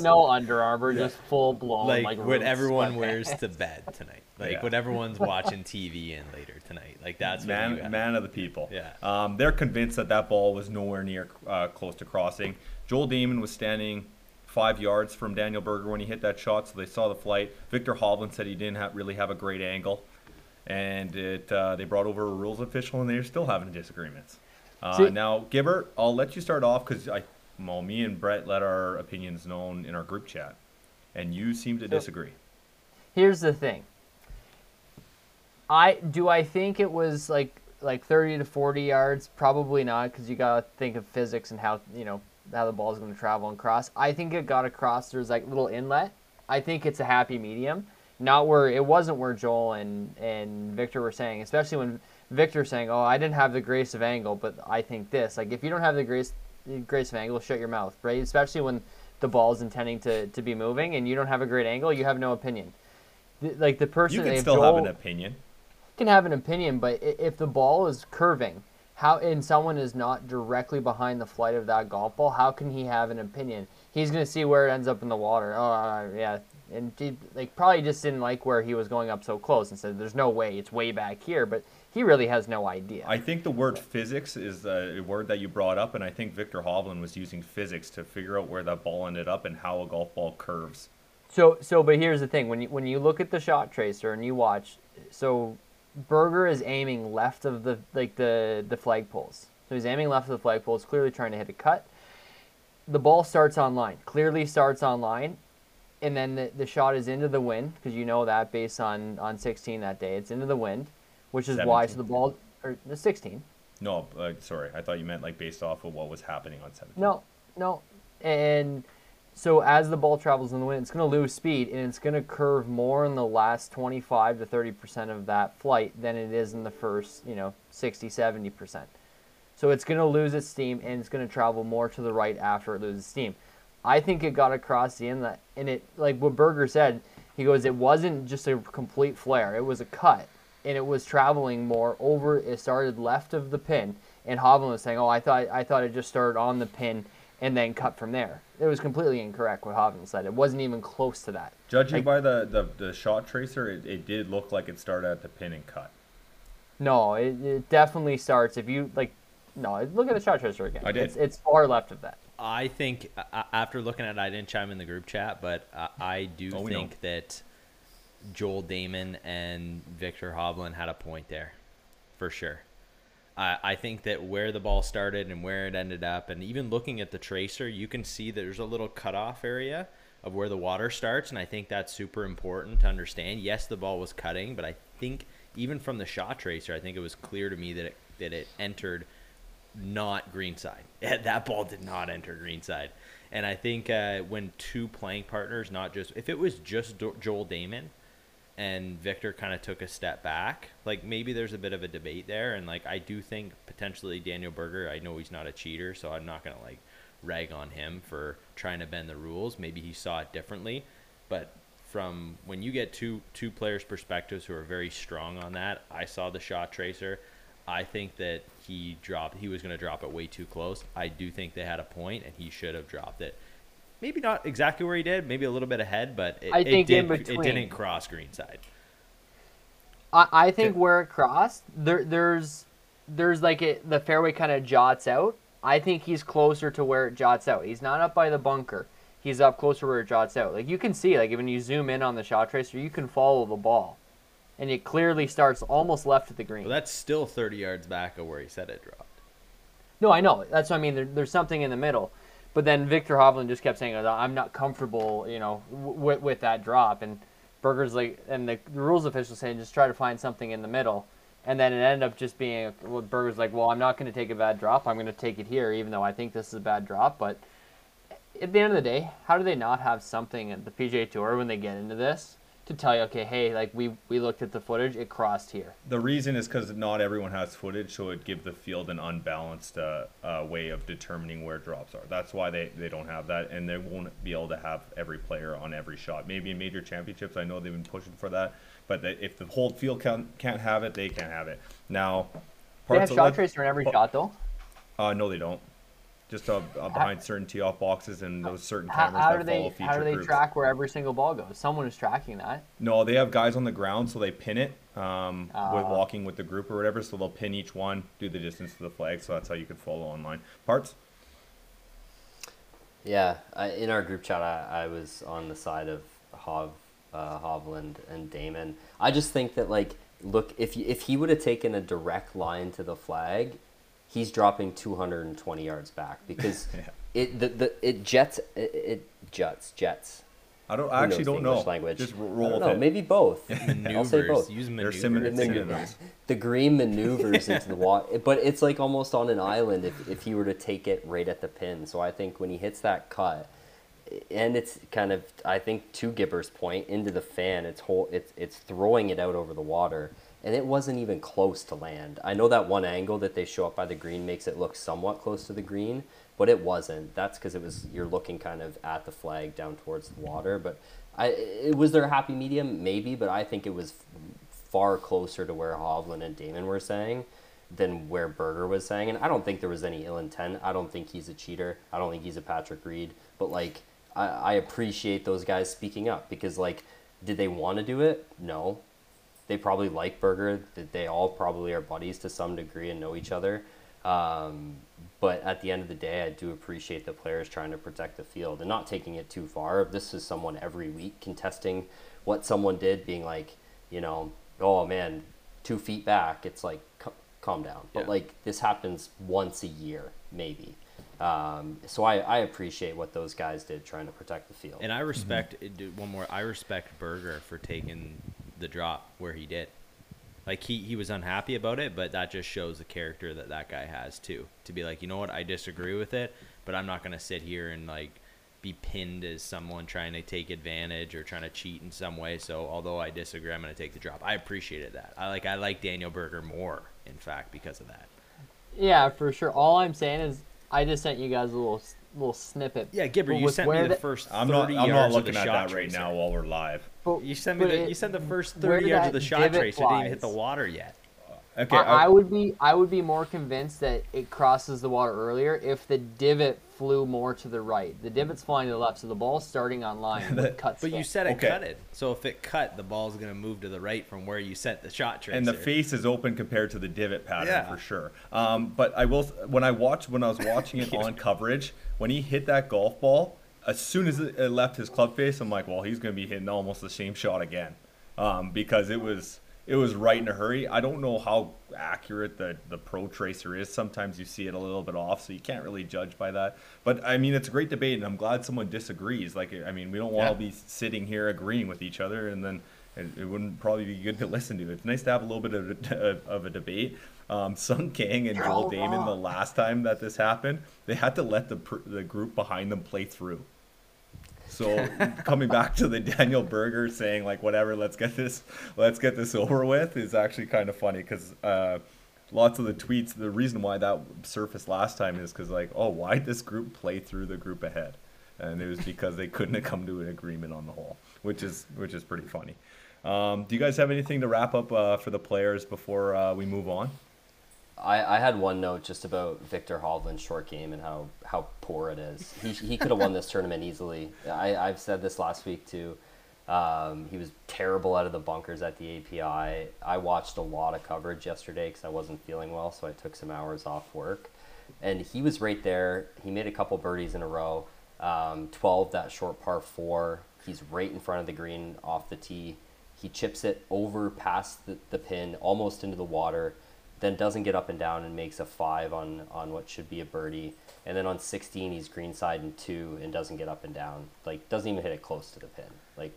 No Under Armour, just full blown. What everyone wears to bed tonight. What everyone's watching TV and later tonight. That's man of the people. Yeah. They're convinced that ball was nowhere near close to crossing. Joel Damon was standing 5 yards from Daniel Berger when he hit that shot, so they saw the flight. Victor Hovland said he didn't really have a great angle. And they brought over a rules official, and they're still having disagreements. Now, Gibber, I'll let you start off because me and Brett let our opinions known in our group chat, and you seem to disagree. Here's the thing. I think it was like 30 to 40 yards? Probably not, because you got to think of physics and how, you know, how the ball is going to travel and cross. I think it got across. There's like little inlet. I think it's a happy medium. Not where it wasn't where Joel and Victor were saying, especially when Victor's saying, "Oh, I didn't have the grace of angle, but I think this." Like if you don't have the grace of angle, shut your mouth, right? Especially when the ball is intending to be moving and you don't have a great angle, you have no opinion. Like the person, you can still Joel have an opinion. Can have an opinion, but if the ball is curving, how and someone is not directly behind the flight of that golf ball, how can he have an opinion? He's going to see where it ends up in the water. Oh, yeah. And he, like, probably just didn't like where he was going up so close and said, there's no way, it's way back here. But he really has no idea. I think the word physics is a word that you brought up, and I think Victor Hovland was using physics to figure out where that ball ended up and how a golf ball curves. So but here's the thing. When you look at the shot tracer and you watch, so Berger is aiming left of the flagpoles. So he's aiming left of the flagpoles, clearly trying to hit a cut. The ball starts on line, clearly starts on line. And then the shot is into the wind, because you know that based on 16 that day. It's into the wind, which is 17. Why. So the ball, or the 16. No, sorry. I thought you meant like based off of what was happening on 17. No. And so as the ball travels in the wind, it's going to lose speed, and it's going to curve more in the last 25 to 30% of that flight than it is in the first, 60, 70%. So it's going to lose its steam, and it's going to travel more to the right after it loses steam. I think it got across the inlet, and it, like what Berger said, he goes, it wasn't just a complete flare. It was a cut, and it was traveling more over. It started left of the pin, and Hovland was saying, oh, I thought it just started on the pin and then cut from there. It was completely incorrect what Hovland said. It wasn't even close to that. Judging by the shot tracer, it did look like it started at the pin and cut. No, it definitely starts. If you, look at the shot tracer again. I did. It's far left of that. I think after looking at it, I didn't chime in the group chat, but I do think that Joel Damon and Victor Hovland had a point there for sure. I think that where the ball started and where it ended up, and even looking at the tracer, you can see that there's a little cutoff area of where the water starts, and I think that's super important to understand. Yes, the ball was cutting, but I think even from the shot tracer, I think it was clear to me that it entered not greenside. That ball did not enter greenside. And I think when two playing partners, not just, if it was just Joel Damon and Victor kind of took a step back, like maybe there's a bit of a debate there. And like, I do think potentially Daniel Berger, I know he's not a cheater, so I'm not going to like rag on him for trying to bend the rules. Maybe he saw it differently, but from when you get two players' perspectives who are very strong on that, I saw the shot tracer. I think that he was going to drop it way too close. I do think they had a point, and he should have dropped it. Maybe not exactly where he did, maybe a little bit ahead, but it didn't cross greenside. I think where it crossed, there's like the fairway kind of jots out. I think he's closer to where it jots out. He's not up by the bunker. He's up closer where it jots out. Like you can see, like when you zoom in on the shot tracer, you can follow the ball. And it clearly starts almost left of the green. Well, that's still 30 yards back of where he said it dropped. No, I know. That's what I mean. There's something in the middle. But then Victor Hovland just kept saying, I'm not comfortable, with that drop. And Berger's like, and the rules official saying, just try to find something in the middle. And then it ended up just being, Berger's like, well, I'm not going to take a bad drop. I'm going to take it here, even though I think this is a bad drop. But at the end of the day, how do they not have something at the PGA Tour when they get into this to tell you, okay, hey, like we looked at the footage, it crossed here? The reason is because not everyone has footage, so it'd give the field an unbalanced way of determining where drops are. That's why they don't have that, and they won't be able to have every player on every shot. Maybe in major championships, I know they've been pushing for that, but if the whole field can't have it, they can't have it. Now, they have shot tracer in every shot, though? No, they don't. Just behind certain tee-off boxes and those certain cameras that follow feature groups. How do they track where every single ball goes? Someone is tracking that. No, they have guys on the ground, so they pin it with walking with the group or whatever. So they'll pin each one, do the distance to the flag. So that's how you can follow online. Parts? Yeah, in our group chat, I was on the side of Hovland and Damon. I just think that, if he would have taken a direct line to the flag, he's dropping 220 yards back because it jets I actually don't know. Language. Just roll with it. Maybe both. I'll say both. Use maneuvers. Maneuvers. The green maneuvers into the water. But it's like almost on an island if he were to take it right at the pin. So I think when he hits that cut, and it's kind of, I think, to Gibber's point, into the fan, it's throwing it out over the water. And it wasn't even close to land. I know that one angle that they show up by the green makes it look somewhat close to the green, but it wasn't. That's because it was, you're looking kind of at the flag down towards the water. But was there a happy medium? Maybe, but I think it was far closer to where Hovland and Damon were saying than where Berger was saying. And I don't think there was any ill intent. I don't think he's a cheater. I don't think he's a Patrick Reed. But, like, I appreciate those guys speaking up because, like, did they want to do it? No. They probably like Berger. They all probably are buddies to some degree and know each other. But at the end of the day, I do appreciate the players trying to protect the field and not taking it too far. This is someone every week contesting what someone did, being like, you know, oh man, 2 feet back. It's like, calm down. But like this happens once a year, maybe. So I appreciate what those guys did trying to protect the field. And I respect, I respect Berger for taking the drop where he did. Like, he was unhappy about it, but that just shows the character that guy has, too. To be like, you know what, I disagree with it, but I'm not going to sit here and, like, be pinned as someone trying to take advantage or trying to cheat in some way. So, although I disagree, I'm going to take the drop. I appreciated that. I like Daniel Berger more, in fact, because of that. Yeah, for sure. All I'm saying is I just sent you guys a little snippet. Yeah, Gibber, you sent me the first 30 yards of the shot tracer. I'm not looking at that right now while we're live. You sent the first 30 yards of the shot tracer. It didn't even hit the water yet. Okay, I would be more convinced that it crosses the water earlier if the divot flew more to the right. The divot's flying to the left, so the ball's starting on line. But you said it cut it. So if it cut, the ball's going to move to the right from where you sent the shot tracer. And the face is open compared to the divot pattern for sure. But I will, when I was watching it on coverage, when he hit that golf ball, as soon as it left his club face, I'm like, well, he's going to be hitting almost the same shot again, because it was. It was right in a hurry. I don't know how accurate the pro tracer is. Sometimes you see it a little bit off, so you can't really judge by that. But, I mean, it's a great debate, and I'm glad someone disagrees. Like, I mean, we don't want to be sitting here agreeing with each other, and then it wouldn't probably be good to listen to. It's nice to have a little bit of a debate. Sung Kang and Joel Damon, the last time that this happened, they had to let the group behind them play through. So coming back to the Daniel Berger saying like whatever, let's get this over with is actually kind of funny because lots of the tweets, the reason why that surfaced last time is because like, oh, why'd this group play through the group ahead? And it was because they couldn't have come to an agreement on the hole, which is pretty funny. Do you guys have anything to wrap up for the players before we move on? I had one note just about Victor Hovland's short game and how poor it is. He could have won this tournament easily. I've said this last week too. He was terrible out of the bunkers at the API. I watched a lot of coverage yesterday because I wasn't feeling well, so I took some hours off work. And he was right there. He made a couple birdies in a row. 12, that short par 4. He's right in front of the green off the tee. He chips it over past the pin, almost into the water. Then doesn't get up and down and makes a 5 on what should be a birdie. And then on 16, he's greenside and 2 and doesn't get up and down. Like, doesn't even hit it close to the pin. Like,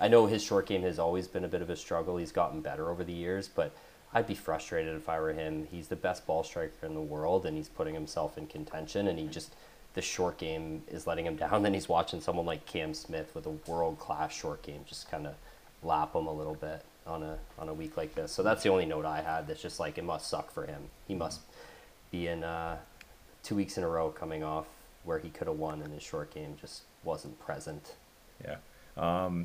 I know his short game has always been a bit of a struggle. He's gotten better over the years, but I'd be frustrated if I were him. He's the best ball striker in the world, and he's putting himself in contention, and he just, the short game is letting him down. Then he's watching someone like Cam Smith with a world-class short game just kind of lap him a little bit on a week like this. So that's the only note I had. That's just like, it must suck for him. He must be in 2 weeks in a row coming off where he could have won, and his short game just wasn't present. Well,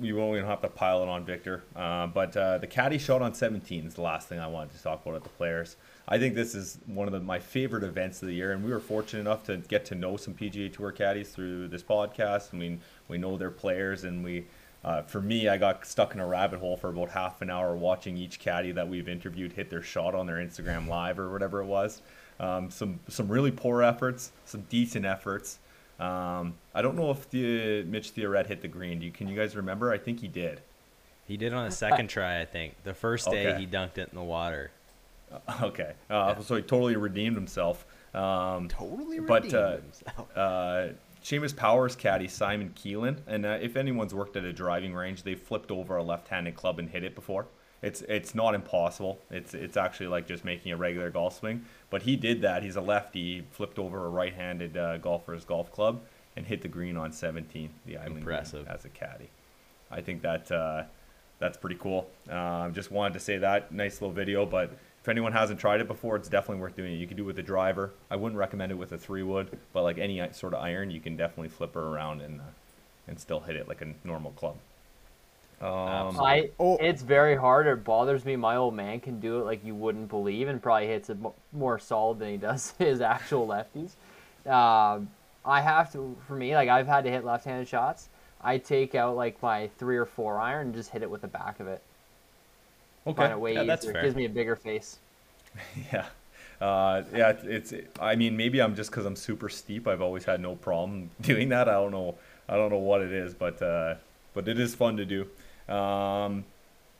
you won't even have to pile it on Victor, but the caddy shot on 17 is the last thing I wanted to talk about at the players. I think this is one of my favorite events of the year, and we were fortunate enough to get to know some PGA Tour caddies through this podcast. I mean, we know their players, and we for me, I got stuck in a rabbit hole for about half an hour watching each caddy that we've interviewed hit their shot on their Instagram Live or whatever it was. Some really poor efforts, some decent efforts. I don't know if Mitch Theoret hit the green. Can you guys remember? I think he did. He did on a second try, I think. The first day, he dunked it in the water. Okay. So he totally redeemed himself. Seamus Power's caddy, Simon Keelan, and if anyone's worked at a driving range, they've flipped over a left-handed club and hit it before. It's not impossible. It's actually like just making a regular golf swing. But he did that. He's a lefty. He flipped over a right-handed golfer's golf club and hit the green on 17, the Island Impressive. Green, as a caddy. I think that that's pretty cool. Just wanted to say that. Nice little video, but if anyone hasn't tried it before, it's definitely worth doing it. You can do it with a driver. I wouldn't recommend it with a 3-wood, but like any sort of iron, you can definitely flip her around and still hit it like a normal club. It's very hard. It bothers me. My old man can do it like you wouldn't believe, and probably hits it more solid than he does his actual lefties. I've had to hit left-handed shots. I take out like my 3 or 4 iron and just hit it with the back of it. Okay. That's fair. It gives me a bigger face. Yeah. I mean, maybe I'm just because I'm super steep. I've always had no problem doing that. I don't know what it is, but it is fun to do.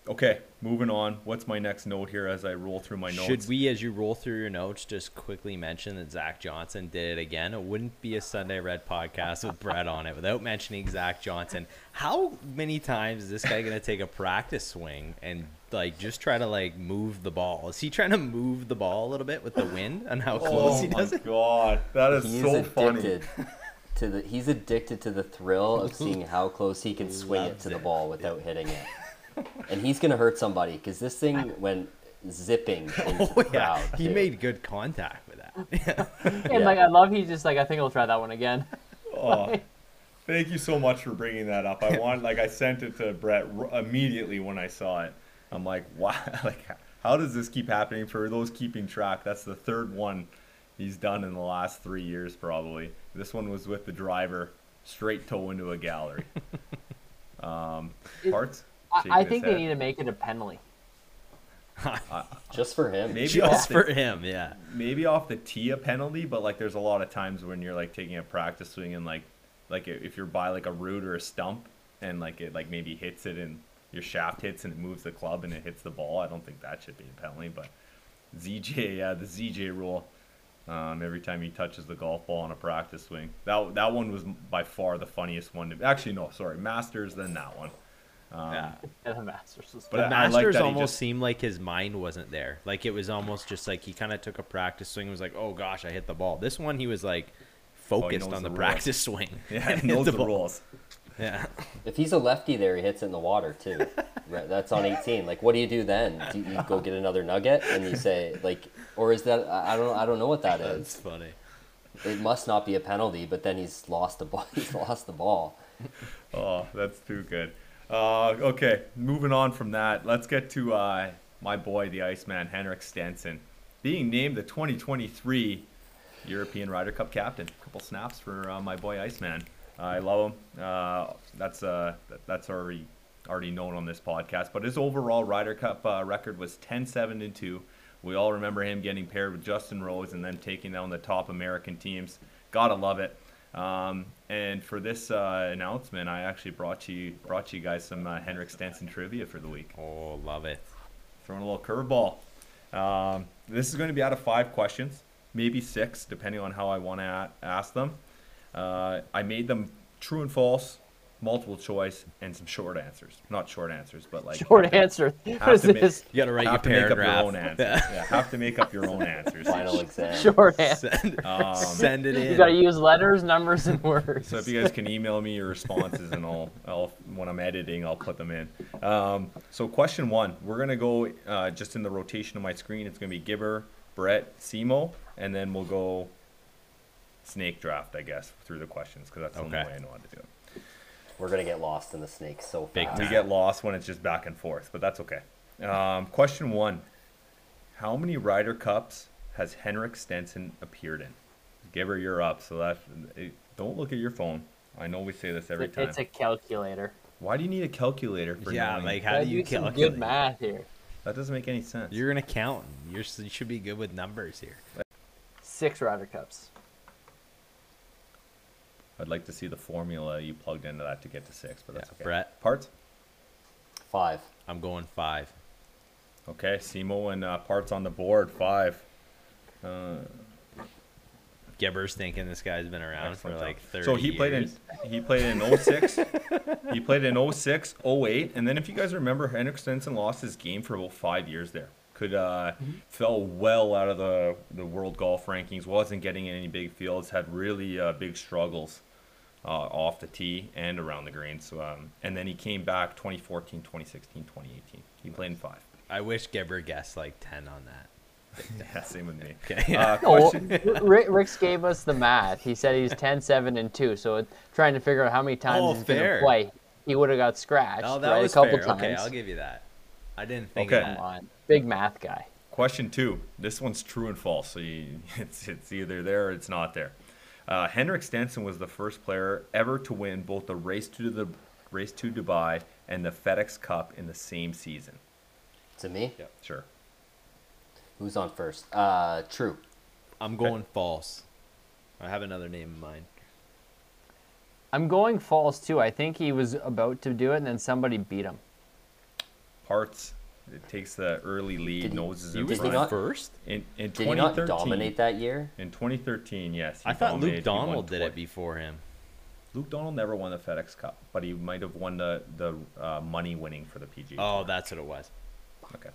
Okay, moving on. What's my next note here as I roll through my notes? Should we, as you roll through your notes, just quickly mention that Zach Johnson did it again? It wouldn't be a Sunday Red podcast with Brett on it without mentioning Zach Johnson. How many times is this guy going to take a practice swing and like just try to like move the ball? Is he trying to move the ball a little bit with the wind on how close he does it? Oh, my God. That is so funny. He's addicted to the thrill of seeing how close he can swing it to the ball without hitting it. And he's going to hurt somebody because this thing went zipping into the crowd. He made good contact with that. I love he's just like, I think I'll try that one again. Thank you so much for bringing that up. I sent it to Brett immediately when I saw it. I'm like, wow, like, how does this keep happening? For those keeping track, that's the 3rd one he's done in the last 3 years probably. This one was with the driver, straight toe into a gallery. Parts? I think they need to make it a penalty. Just for him. Maybe just for him, yeah. Maybe off the tee a penalty, but like there's a lot of times when you're like taking a practice swing and like if you're by like a root or a stump and like it like maybe hits it and your shaft hits and it moves the club and it hits the ball, I don't think that should be a penalty. But the ZJ rule, every time he touches the golf ball on a practice swing. That one was by far the funniest one. Masters, then that one. The Masters was but the Masters almost seemed like his mind wasn't there. Like it was almost just like he kind of took a practice swing and was like, oh gosh, I hit the ball. This one he was like focused on the practice swing. Yeah, he knows the rules. Yeah. If he's a lefty there, he hits it in the water too. That's on 18. Like, what do you do then? Do you go get another nugget and you say like, or is that I don't know what that is. That's funny. It must not be a penalty, but then he's lost the ball. Oh, that's too good. Okay, moving on from that, let's get to my boy, the Iceman, Henrik Stenson, being named the 2023 European Ryder Cup captain. A couple snaps for my boy Iceman. I love him. That's already known on this podcast. But his overall Ryder Cup record was 10-7-2. We all remember him getting paired with Justin Rose and then taking down the top American teams. Gotta love it. And for this announcement, I actually brought you guys some Henrik Stenson trivia for the week. Oh, love it. Throwing a little curveball. This is going to be out of 5 questions, maybe 6, depending on how I want to ask them. I made them true and false, multiple choice, and some short answers. Not short answers, but like... Short answer. You got to write your paragraph. Have to make up your own answers. Final exam. Short answer. Send it in. You got to use letters, numbers, and words. So if you guys can email me your responses, and I'll when I'm editing, I'll put them in. So question 1, we're going to go just in the rotation of my screen. It's going to be Gibber, Brett, Simo, and then we'll go snake draft, I guess, through the questions, because that's the only way I know how to do it. We're going to get lost in the snakes so fast. We get lost when it's just back and forth, but that's okay. Question 1. How many Ryder Cups has Henrik Stenson appeared in? Gibber, you're up. So don't look at your phone. I know we say this every time. It's a calculator. Why do you need a calculator? How do you calculate? Some good math here. That doesn't make any sense. You're an accountant. You should be good with numbers here. 6 Ryder Cups. I'd like to see the formula you plugged into that to get to 6, but that's okay. Brett? Parts? 5. I'm going 5. Okay, Simo and Parts on the board, 5. Gebber's thinking this guy's been around for like 30 years. So he played in 06, he played in 06, 08, and then if you guys remember, Henrik Stenson lost his game for about 5 years there. Fell well out of the world golf rankings, wasn't getting in any big fields, had really big struggles off the tee and around the greens. So, and then he came back 2014, 2016, 2018. He played in 5. I wish Gebber guessed like 10 on that. Yeah, same with me. Okay. Rick's gave us the math. He said he's 10, 7, and 2. So trying to figure out how many times he's going to play, he would have got scratched. Oh, that was a couple fair. Times. Okay, I'll give you that. I didn't think of that. Come on. Big math guy. Question 2. This one's true and false. So it's either there or it's not there. Henrik Stenson was the first player ever to win both the Race to Dubai and the FedEx Cup in the same season. To me? Yeah, sure. Who's on first? True. I'm going false. I have another name in mind. I'm going false, too. I think he was about to do it, and then somebody beat him. Parts. It takes the early lead. Noses in front. Not, first? In did 2013, he not dominate that year? In 2013, yes. I thought Luke Donald did it before him. Luke Donald never won the FedEx Cup, but he might have won the money winning for the PGA. Oh, Tour. That's what it was. Okay.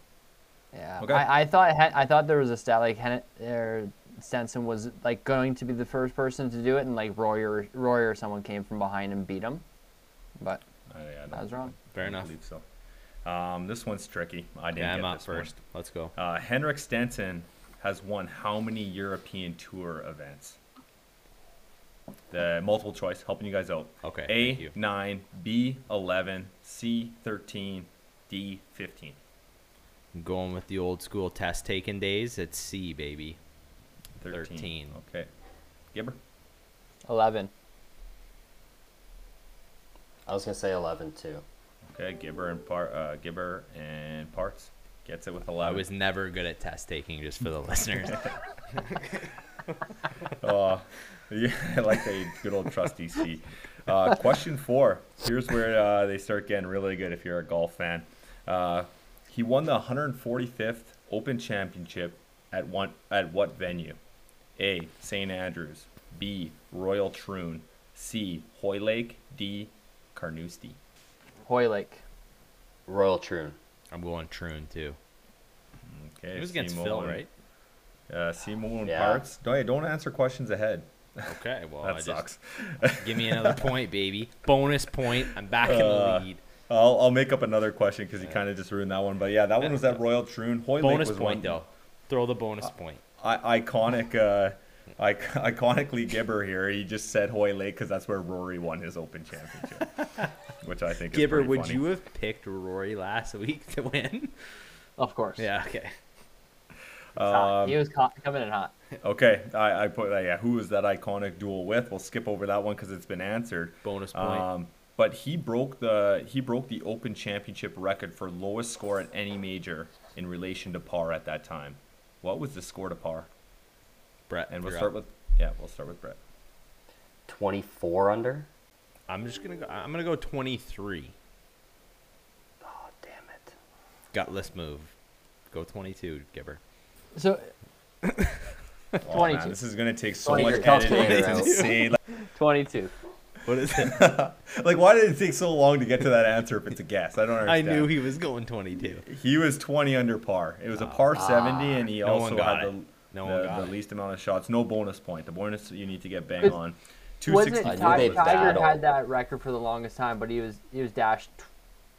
Yeah, okay. I thought there was a stat like Stenson was like going to be the first person to do it, and like Roy or someone came from behind and beat him, but I was wrong. Fair enough. I believe so. This one's tricky. I didn't get this first. One. Let's go. Henrik Stenson has won how many European Tour events? The multiple choice, helping you guys out. Okay. A 9, B 11, C 13, D 15. Going with the old school test taken days. It's C, baby. 13. Okay. Gibber? 11. I was going to say 11, too. Okay, Gibber and Parts gets it with 11. I was never good at test taking, just for the listeners. Yeah, I like the good old trusty C. Question 4. Here's where they start getting really good if you're a golf fan. He won the 145th Open Championship at what venue? A. St. Andrews. B. Royal Troon. C. Hoylake. D. Carnoustie. Hoylake. Royal Troon. I'm going Troon too. Okay. It was against Phil, right? Seymour and Parts. Don't answer questions ahead. Okay. Well, that sucks. Give me another point, baby. Bonus point. I'm back in the lead. I'll make up another question because you kind of just ruined that one. But, yeah, that one was at Royal Troon. Hoylake bonus was point, though. Throw the bonus point. Iconically, Gibber here. He just said Hoylake because that's where Rory won his Open Championship, which I think is Gibber, would funny. You have picked Rory last week to win? Of course. Yeah, okay. He was coming in hot. Okay, I put who was that iconic duel with? We'll skip over that one because it's been answered. Bonus point. But he broke the Open Championship record for lowest score at any major in relation to par at that time. What was the score to par? Brett. And we'll start with Brett. 24 under. I'm gonna go 23. Oh, damn it. Gutless move. Go 22, Gibber. So. 22. Man, this is gonna take so much editing. It's insane. 22. What is it? Like, why did it take so long to get to that answer if it's a guess? I don't understand. I knew he was going 22. He was 20 under par. It was a par 70, and he also had the least amount of shots. No bonus point. The bonus you need to get bang on. 264. Tiger had that record for the longest time, but he was dashed.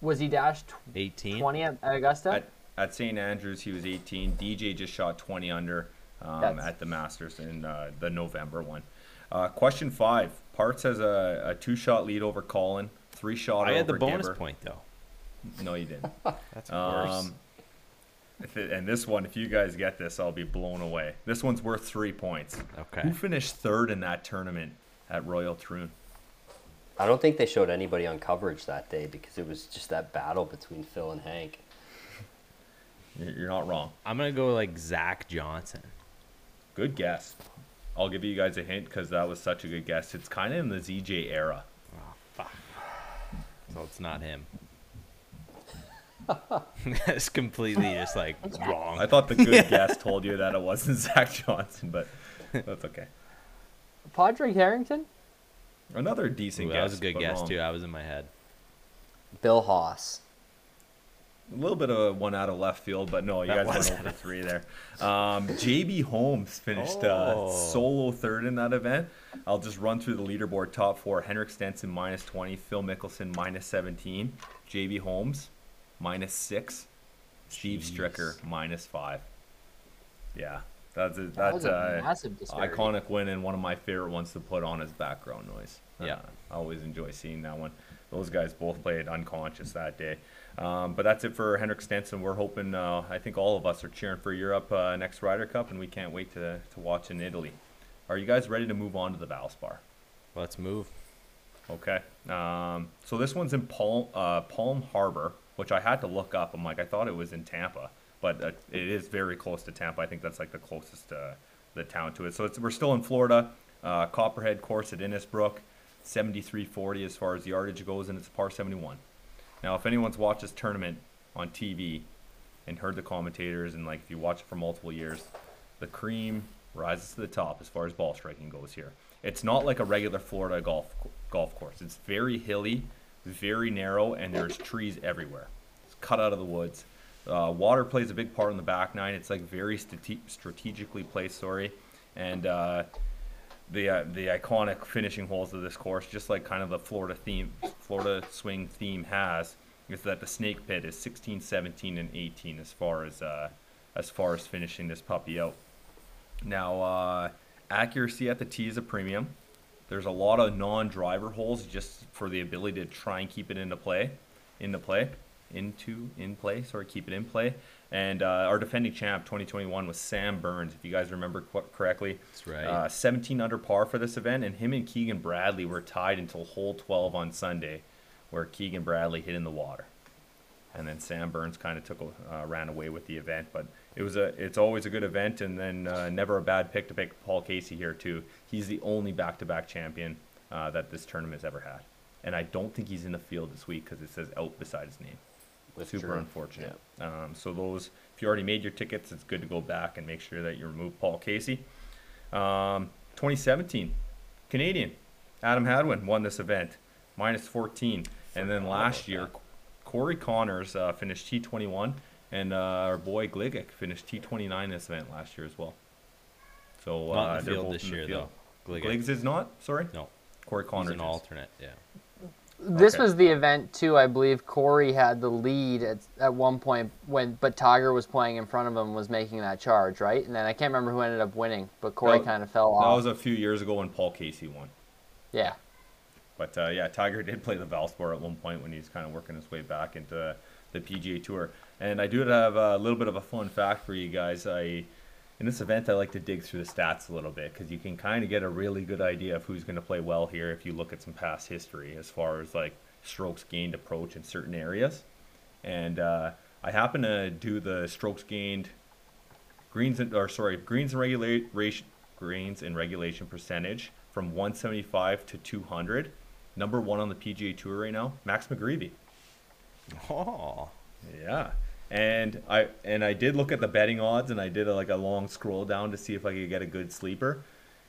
Was he dashed 18? 20 at Augusta? At St. Andrews, he was 18. DJ just shot 20 under at the Masters in the November one. Question 5. Parts has a 2-shot lead over Colin, 3-shot over Gibber. I had the bonus point, though. No, you didn't. That's worse. And this one, if you guys get this, I'll be blown away. This one's worth 3 points. Okay. Who finished third in that tournament at Royal Troon? I don't think they showed anybody on coverage that day because it was just that battle between Phil and Hank. You're not wrong. I'm going to go like Zach Johnson. Good guess. I'll give you guys a hint because that was such a good guess. It's kind of in the ZJ era. Oh, fuck. So it's not him. That's completely just like wrong. I thought the good guess told you that it wasn't Zach Johnson, but that's okay. Padraig Harrington? Another decent guess. That was a good guess, too. I was in my head. Bill Haas. A little bit of one out of left field, but no, you guys went over three there. JB Holmes finished solo third in that event. I'll just run through the leaderboard top four. Henrik Stenson, -20. Phil Mickelson, -17. JB Holmes, -6. Steve Stricker, -5. Yeah, that's a massive iconic win and one of my favorite ones to put on as background noise. Yeah, I always enjoy seeing that one. Those guys both played unconscious that day. But that's it for Henrik Stenson. We're hoping, I think all of us are cheering for Europe next Ryder Cup, and we can't wait to watch in Italy. Are you guys ready to move on to the Valspar? Let's move. Okay. So this one's in Palm Harbor, which I had to look up. I'm like, I thought it was in Tampa, but it is very close to Tampa. I think that's like the closest the town to it. So we're still in Florida. Copperhead course at Innisbrook. 7340 as far as the yardage goes, and it's par 71. Now, if anyone's watched this tournament on TV and heard the commentators, and like if you watch it for multiple years, the cream rises to the top as far as ball striking goes here. It's not like a regular Florida golf course. It's very hilly, very narrow, and there's trees everywhere. It's cut out of the woods. Water plays a big part in the back nine. It's like very strategically placed, and the iconic finishing holes of this course, just like kind of the Florida swing theme has, is that the snake pit is 16, 17, and 18 as far as finishing this puppy out. Now, accuracy at the tee is a premium. There's a lot of non-driver holes just for the ability to try and keep it keep it in play. And our defending champ 2021 was Sam Burns, if you guys remember correctly. That's right. 17 under par for this event, and him and Keegan Bradley were tied until hole 12 on Sunday, where Keegan Bradley hit in the water, and then Sam Burns kind of ran away with the event. But it's always a good event, and then never a bad pick to pick Paul Casey here too. He's the only back-to-back champion that this tournament has ever had, and I don't think he's in the field this week because it says out beside his name. Super unfortunate. Yeah. So those, if you already made your tickets, it's good to go back and make sure that you remove Paul Casey. 2017, Canadian, Adam Hadwin won this event, -14. And then last year, Corey Connors finished T21, and our boy Gligic finished T29 in this event last year as well. So not in the field this year, though. Gligic is not? Sorry? No. Corey Connors is an alternate, yeah. This was the event, too, I believe Corey had the lead at one point, but Tiger was playing in front of him, was making that charge, right? And then I can't remember who ended up winning, but Corey kind of fell off. That was a few years ago when Paul Casey won. Yeah. But, yeah, Tiger did play the Valspar at one point when he's kind of working his way back into the PGA Tour. And I do have a little bit of a fun fact for you guys. In this event, I like to dig through the stats a little bit because you can kind of get a really good idea of who's going to play well here if you look at some past history as far as like strokes gained approach in certain areas. And I happen to do the strokes gained greens and regulation percentage from 175 to 200. Number one on the PGA Tour right now, Max McGreevy. Oh, yeah. And I did look at the betting odds, and I did a long scroll down to see if I could get a good sleeper.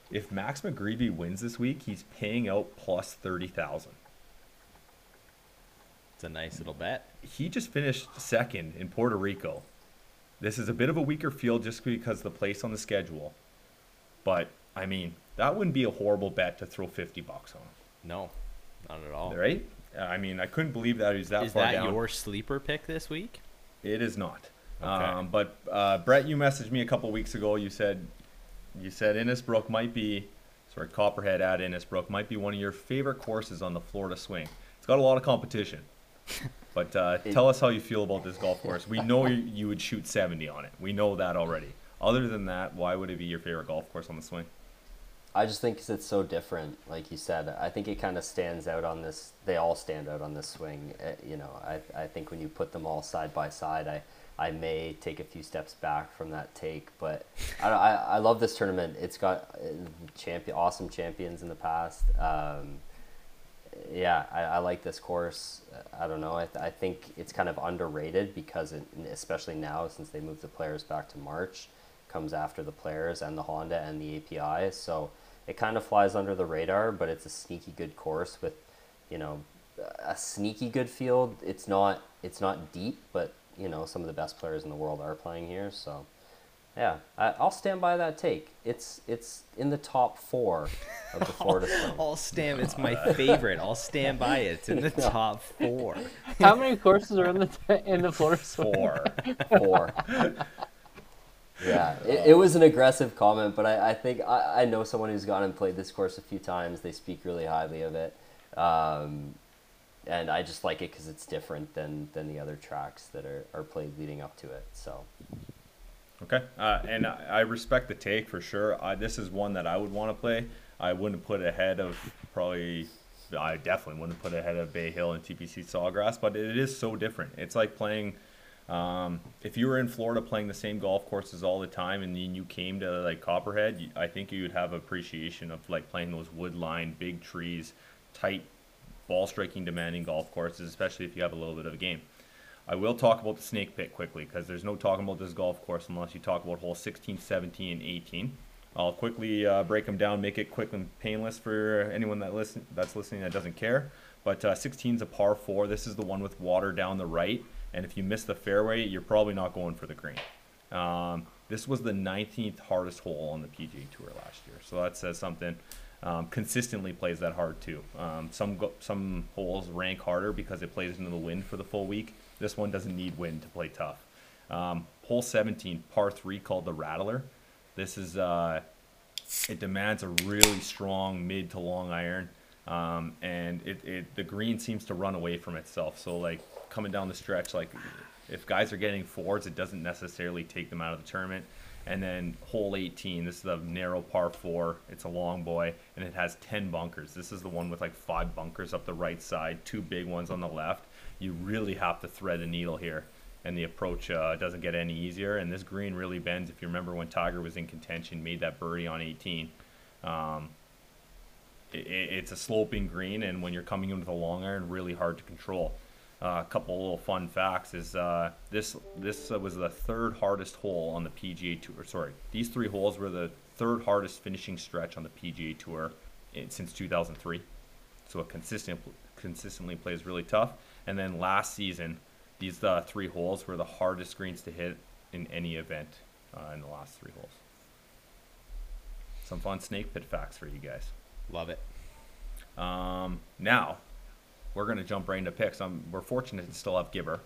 If Max McGreevy wins this week, he's paying out plus 30,000. It's a nice little bet. He just finished second in Puerto Rico. This is a bit of a weaker field just because of the place on the schedule. But I mean, that wouldn't be a horrible bet to throw $50 on. No, not at all. Right? I mean, I couldn't believe that he was that far down. Is that your sleeper pick this week? It is not. Okay. But Brett, you messaged me a couple weeks ago. You said Innisbrook might be, Copperhead at Innisbrook might be one of your favorite courses on the Florida swing. It's got a lot of competition. But tell us how you feel about this golf course. We know you would shoot 70 on it. We know that already. Other than that, why would it be your favorite golf course on the swing? I just think it's so different. Like you said, I think it kind of stands out on this. They all stand out on this swing. You know, I think when you put them all side by side, I may take a few steps back from that take, but I love this tournament. It's got awesome champions in the past. Yeah, I like this course. I don't know. I think it's kind of underrated because especially now since they moved the players back to March, comes after the players and the Honda and the API. So it kind of flies under the radar, but it's a sneaky good course with, you know, a sneaky good field. It's not deep, but, you know, some of the best players in the world are playing here. So, yeah, I'll stand by that take. It's in the top four of the Florida swing. It's my favorite. I'll stand by it. It's in the top four. How many courses are in the Florida swing? Four. Yeah, it was an aggressive comment, but I think I know someone who's gone and played this course a few times. They speak really highly of it. And I just like it because it's different than the other tracks that are played leading up to it. So, okay, and I respect the take for sure. This is one that I would want to play. I wouldn't put ahead of I definitely wouldn't put ahead of Bay Hill and TPC Sawgrass, but it is so different. It's like playing, if you were in Florida playing the same golf courses all the time and then you came to like Copperhead, I think you would have appreciation of like playing those wood-lined, big trees, tight, ball-striking, demanding golf courses, especially if you have a little bit of a game. I will talk about the snake pit quickly because there's no talking about this golf course unless you talk about hole 16, 17, and 18. I'll quickly break them down, make it quick and painless for anyone that's listening that doesn't care. But 16 is a par 4. This is the one with water down the right, and if you miss the fairway, you're probably not going for the green. This was the 19th hardest hole on the PGA Tour last year, so that says something. Consistently plays that hard too. Some holes rank harder because it plays into the wind for the full week. This one doesn't need wind to play tough. Hole 17, par 3, called the Rattler. This is it demands a really strong mid to long iron, and the green seems to run away from itself. So like coming down the stretch, like if guys are getting fours, it doesn't necessarily take them out of the tournament. And then hole 18, this is a narrow par 4. It's a long boy, and it has 10 bunkers. This is the one with like 5 bunkers up the right side, 2 big ones on the left. You really have to thread a needle here, and the approach doesn't get any easier. And this green really bends. If you remember when Tiger was in contention, made that birdie on 18. It's a sloping green, and when you're coming in with a long iron, really hard to control. A couple little fun facts is this was the third hardest hole on the PGA Tour. Sorry, these three holes were the third hardest finishing stretch on the PGA Tour since 2003. So it consistently plays really tough. And then last season, these three holes were the hardest greens to hit in any event in the last three holes. Some fun snake pit facts for you guys. Love it. Now, we're going to jump right into picks. We're fortunate to still have Gibber.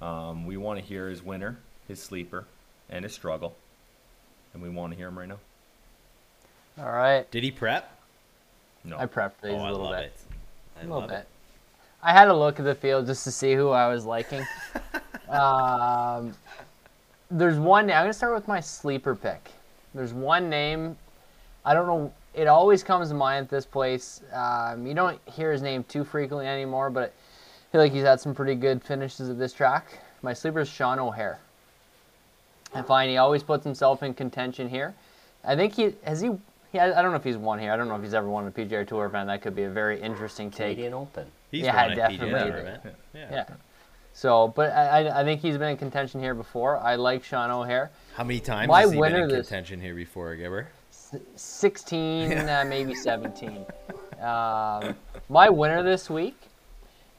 We want to hear his winner, his sleeper, and his struggle. And we want to hear him right now. All right. Did he prep? No. I prepped these a little bit. A little bit. I had a look at the field just to see who I was liking. There's one. I'm going to start with my sleeper pick. There's one name. I don't know. It always comes to mind at this place. You don't hear his name too frequently anymore, but I feel like he's had some pretty good finishes at this track. My sleeper is Sean O'Hare. I find he always puts himself in contention here. I think I don't know if he's won here. I don't know if he's ever won a PGA Tour event. That could be a very interesting take. Canadian Open. He's won definitely. PGA Tour event. Yeah. So, but I think he's been in contention here before. I like Sean O'Hare. How many times has he been in contention here before, Gibber? 16, maybe 17. My winner this week,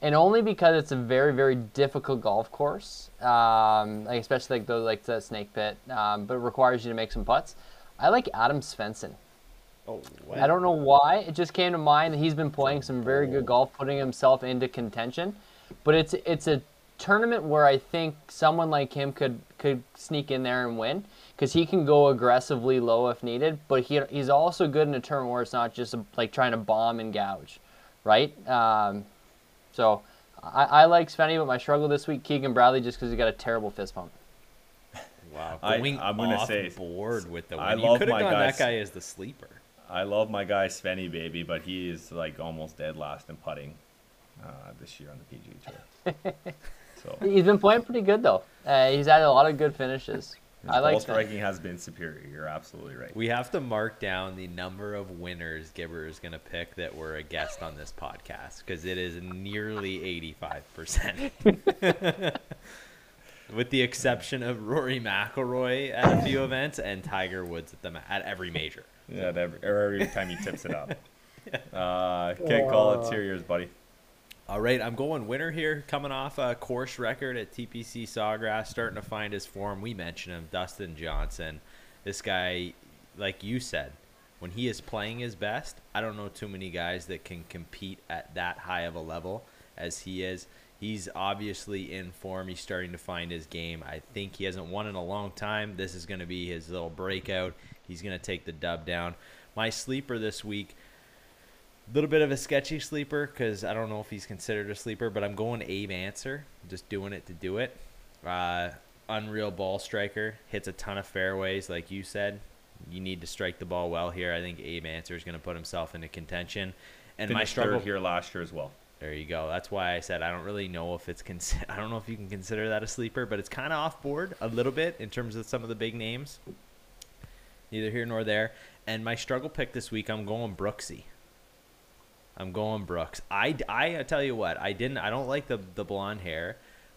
and only because it's a very, very difficult golf course, especially the snake pit, but it requires you to make some putts. I like Adam Svensson. Oh, wow. I don't know why. It just came to mind that he's been playing some very good golf, putting himself into contention. But it's a tournament where I think someone like him could sneak in there and win, because he can go aggressively low if needed, but he's also good in a tournament where it's not just like trying to bomb and gouge, right? So I like Svenny, but my struggle this week, Keegan Bradley, just because he got a terrible fist bump. Wow, I'm going to say board with the win. You could have gone that guy as the sleeper. I love my guy Svenny, baby, but he is like almost dead last in putting this year on the PGA Tour. So he's been playing pretty good though. He's had a lot of good finishes. His ball striking has been superior. You're absolutely right. We have to mark down the number of winners Gibber is going to pick that were a guest on this podcast, because it is nearly 85%. With the exception of Rory McIlroy at a few events and Tiger Woods at every major. Yeah, every time he tips it up. Okay, call it. It's yours, buddy. All right, I'm going winner here. Coming off a course record at TPC Sawgrass, starting to find his form. We mentioned him, Dustin Johnson. This guy, like you said, when he is playing his best, I don't know too many guys that can compete at that high of a level as he is. He's obviously in form. He's starting to find his game. I think he hasn't won in a long time. This is going to be his little breakout. He's going to take the dub down. My sleeper this week, a little bit of a sketchy sleeper because I don't know if he's considered a sleeper, but I'm going Abe Ancer, just doing it to do it. Unreal ball striker, hits a ton of fairways. Like you said, you need to strike the ball well here. I think Abe Ancer is going to put himself into contention. And my struggle here last year as well. There you go. That's why I said I don't really know if it's I don't know if you can consider that a sleeper, but it's kind of off board a little bit in terms of some of the big names. Neither here nor there. And my struggle pick this week, I'm going Brooksy. I'm going Brooks. I tell you what, I don't like the blonde hair,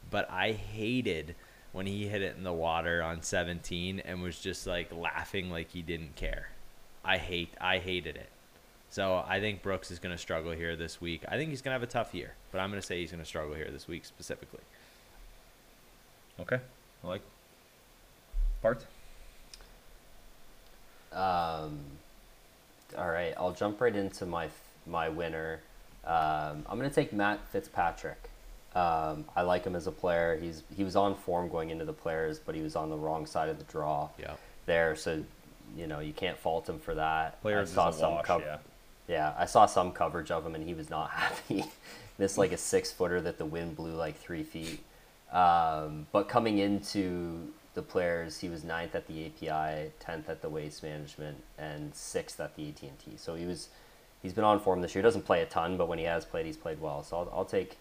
but I hated when he hit it in the water on 17 and was just like laughing like he didn't care. I hated it. So I think Brooks is going to struggle here this week. I think he's going to have a tough year, but I'm going to say he's going to struggle here this week specifically. Okay. I like Bart. All right. I'll jump right into my winner. I'm going to take Matt Fitzpatrick. I like him as a player. He was on form going into the Players, but he was on the wrong side of the draw there. So, you know, you can't fault him for that. Players is a wash, Yeah, I saw some coverage of him, and he was not happy. Missed like a 6-footer that the wind blew like 3 feet. But coming into the Players, he was 9th at the API, 10th at the Waste Management, and 6th at the AT&T. So he's been on form this year. He doesn't play a ton, but when he has played, he's played well. So I'll take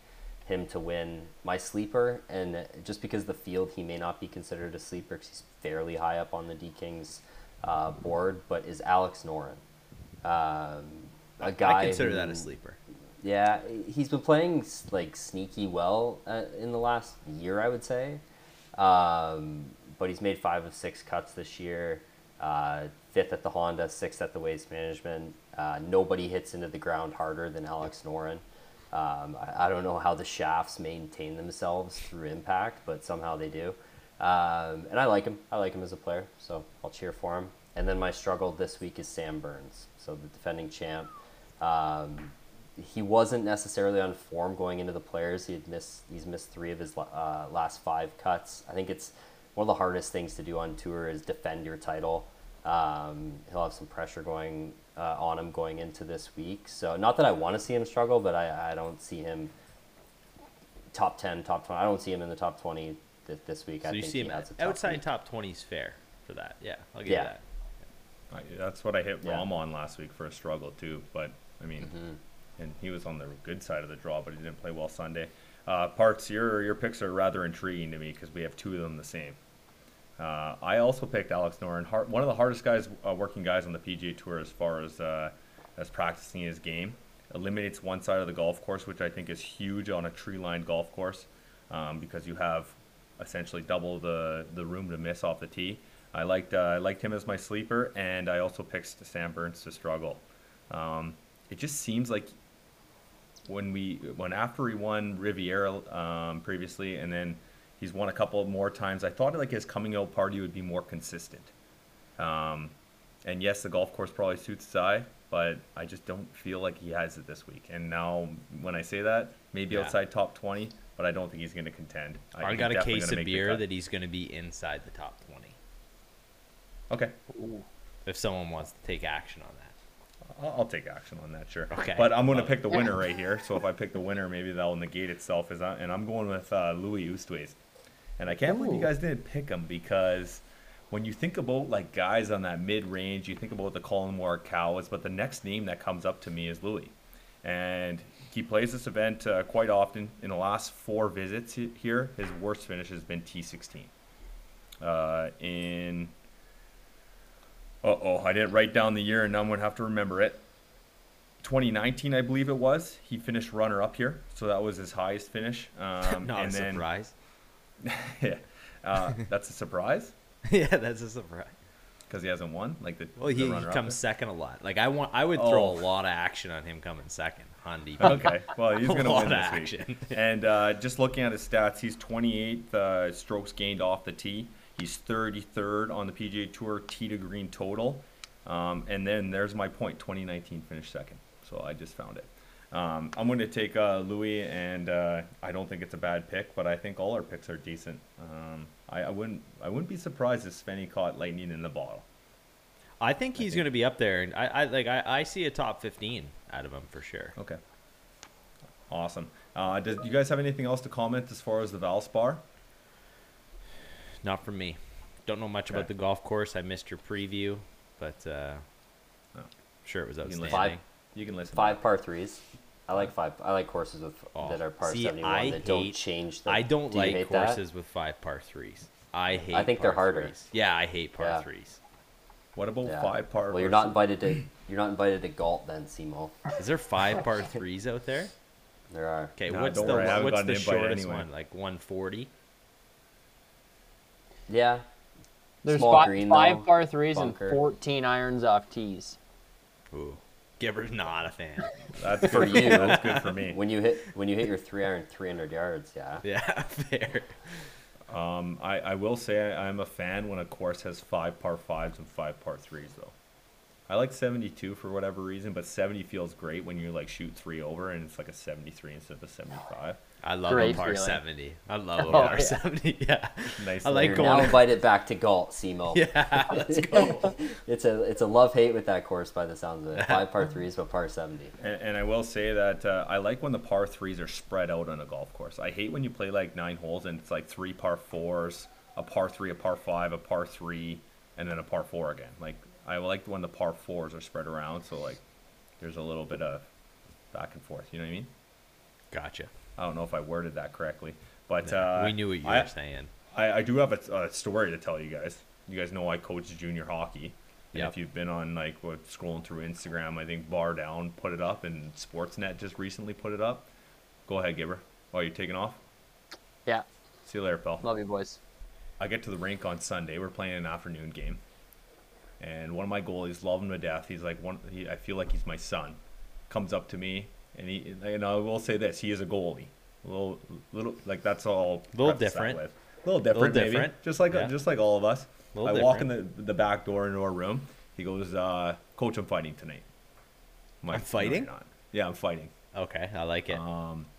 him to win. My sleeper, and just because the field, he may not be considered a sleeper because he's fairly high up on the D-Kings board, but is Alex Noren. A guy I consider that a sleeper. Yeah, he's been playing like sneaky well in the last year, I would say. But he's made 5 of 6 cuts this year. 5th at the Honda, 6th at the Waste Management. Nobody hits into the ground harder than Alex Noren. I don't know how the shafts maintain themselves through impact, but somehow they do. And I like him. I like him as a player, so I'll cheer for him. And then my struggle this week is Sam Burns, so the defending champ. He wasn't necessarily on form going into the Players. He's missed 3 of his last 5 cuts. I think it's one of the hardest things to do on tour is defend your title. He'll have some pressure going on him going into this week. So not that I want to see him struggle, but I don't see him top 10, top 20. I don't see him in the top 20 this week. So I think see him outside week. Top 20 is fair for that. Yeah, I'll give you that. That's what I hit Rom on last week for a struggle too, but I mean, and he was on the good side of the draw, but he didn't play well Sunday. Parks, your picks are rather intriguing to me because we have 2 of them the same. I also picked Alex Noren, one of the hardest guys, working guys on the PGA Tour as far as practicing his game. Eliminates one side of the golf course, which I think is huge on a tree-lined golf course because you have essentially double the room to miss off the tee. I liked him as my sleeper, and I also picked Sam Burns to struggle. It just seems like when after he won Riviera previously, and then he's won a couple more times, I thought like his coming out party would be more consistent. And yes, the golf course probably suits his eye, but I just don't feel like he has it this week. And now when I say that, maybe outside top 20, but I don't think he's going to contend. I got a case of beer that he's going to be inside the top 20. Okay. Ooh. If someone wants to take action on that. I'll take action on that, sure. Okay. But I'm going to pick the winner right here. So if I pick the winner, maybe that'll negate itself. And I'm going with Louis Oosthuizen. And I can't believe you guys didn't pick him because when you think about like guys on that mid-range, you think about the Colin Morikawa, but the next name that comes up to me is Louis. And he plays this event quite often. In the last 4 visits here, his worst finish has been T16. I didn't write down the year, and now I'm going to have to remember it. 2019, I believe it was. He finished runner-up here, so that was his highest finish. Not a surprise. Yeah, that's a surprise? Yeah, that's a surprise. because he hasn't won. Like the he comes second a lot. Like I would throw a lot of action on him coming second on DP. Okay, well he's gonna win this week. And just looking at his stats, he's 28th strokes gained off the tee. He's 33rd on the PGA Tour tee to green total. And then there's my point, 2019 finished second. So I just found it. I'm going to take Louis, and I don't think it's a bad pick, but I think all our picks are decent. I wouldn't be surprised if Svenny caught lightning in the bottle. I think he's going to be up there, and I see a top 15 out of him for sure. Okay. Awesome. Do you guys have anything else to comment as far as the Valspar? Not from me. Don't know much about the golf course. I missed your preview, but I'm sure it was outstanding. You can listen. Five par threes. I like courses with that are par 71 that don't change. I don't like courses with five par threes. I think they're harder. Yeah, I hate par threes. What about five par? Well, you're not invited to Galt then, Simo. Is there five par threes out there? There are. Okay, what's the shortest one? Like 140. Yeah. There's five par threes and 14 irons off tees. Ooh. Gibber's not a fan. That's for you. That's good for me. When you hit your 3 iron 300 yards, yeah. Yeah, fair. I will say I'm a fan when a course has 5 par 5s and 5 par 3s though. I like 72 for whatever reason, but 70 feels great when you like shoot 3 over and it's like a 73 instead of a 75. I love a par 70. I love a par 70. Yeah. Nice. I like going. Now invite it back to Galt, Simo. Yeah, let's go. It's a love hate with that course by the sounds of it. 5 par 3s, but par 70. And I will say that I like when the par 3s are spread out on a golf course. I hate when you play like 9 holes and it's like 3 par 4s, a par 3, a par 5, a par 3, and then a par 4 again. Like. I like when the par 4s are spread around, so like there's a little bit of back and forth. You know what I mean? Gotcha. I don't know if I worded that correctly, but we knew what you were saying. I do have a story to tell you guys. You guys know I coached junior hockey, and if you've been on like scrolling through Instagram, I think Bar Down put it up, and Sportsnet just recently put it up. Go ahead, Gibber. Oh, you're taking off? Yeah. See you later, pal. Love you, boys. I get to the rink on Sunday. We're playing an afternoon game. And one of my goalies, love him to death. He's like I feel like he's my son. Comes up to me, and I will say this: he is a goalie. A little like that's all. A little different, maybe. Just like all of us. I walk in the back door into our room. He goes, "Coach, I'm fighting tonight." I'm fighting? No, you're not. Yeah, I'm fighting. Okay, I like it.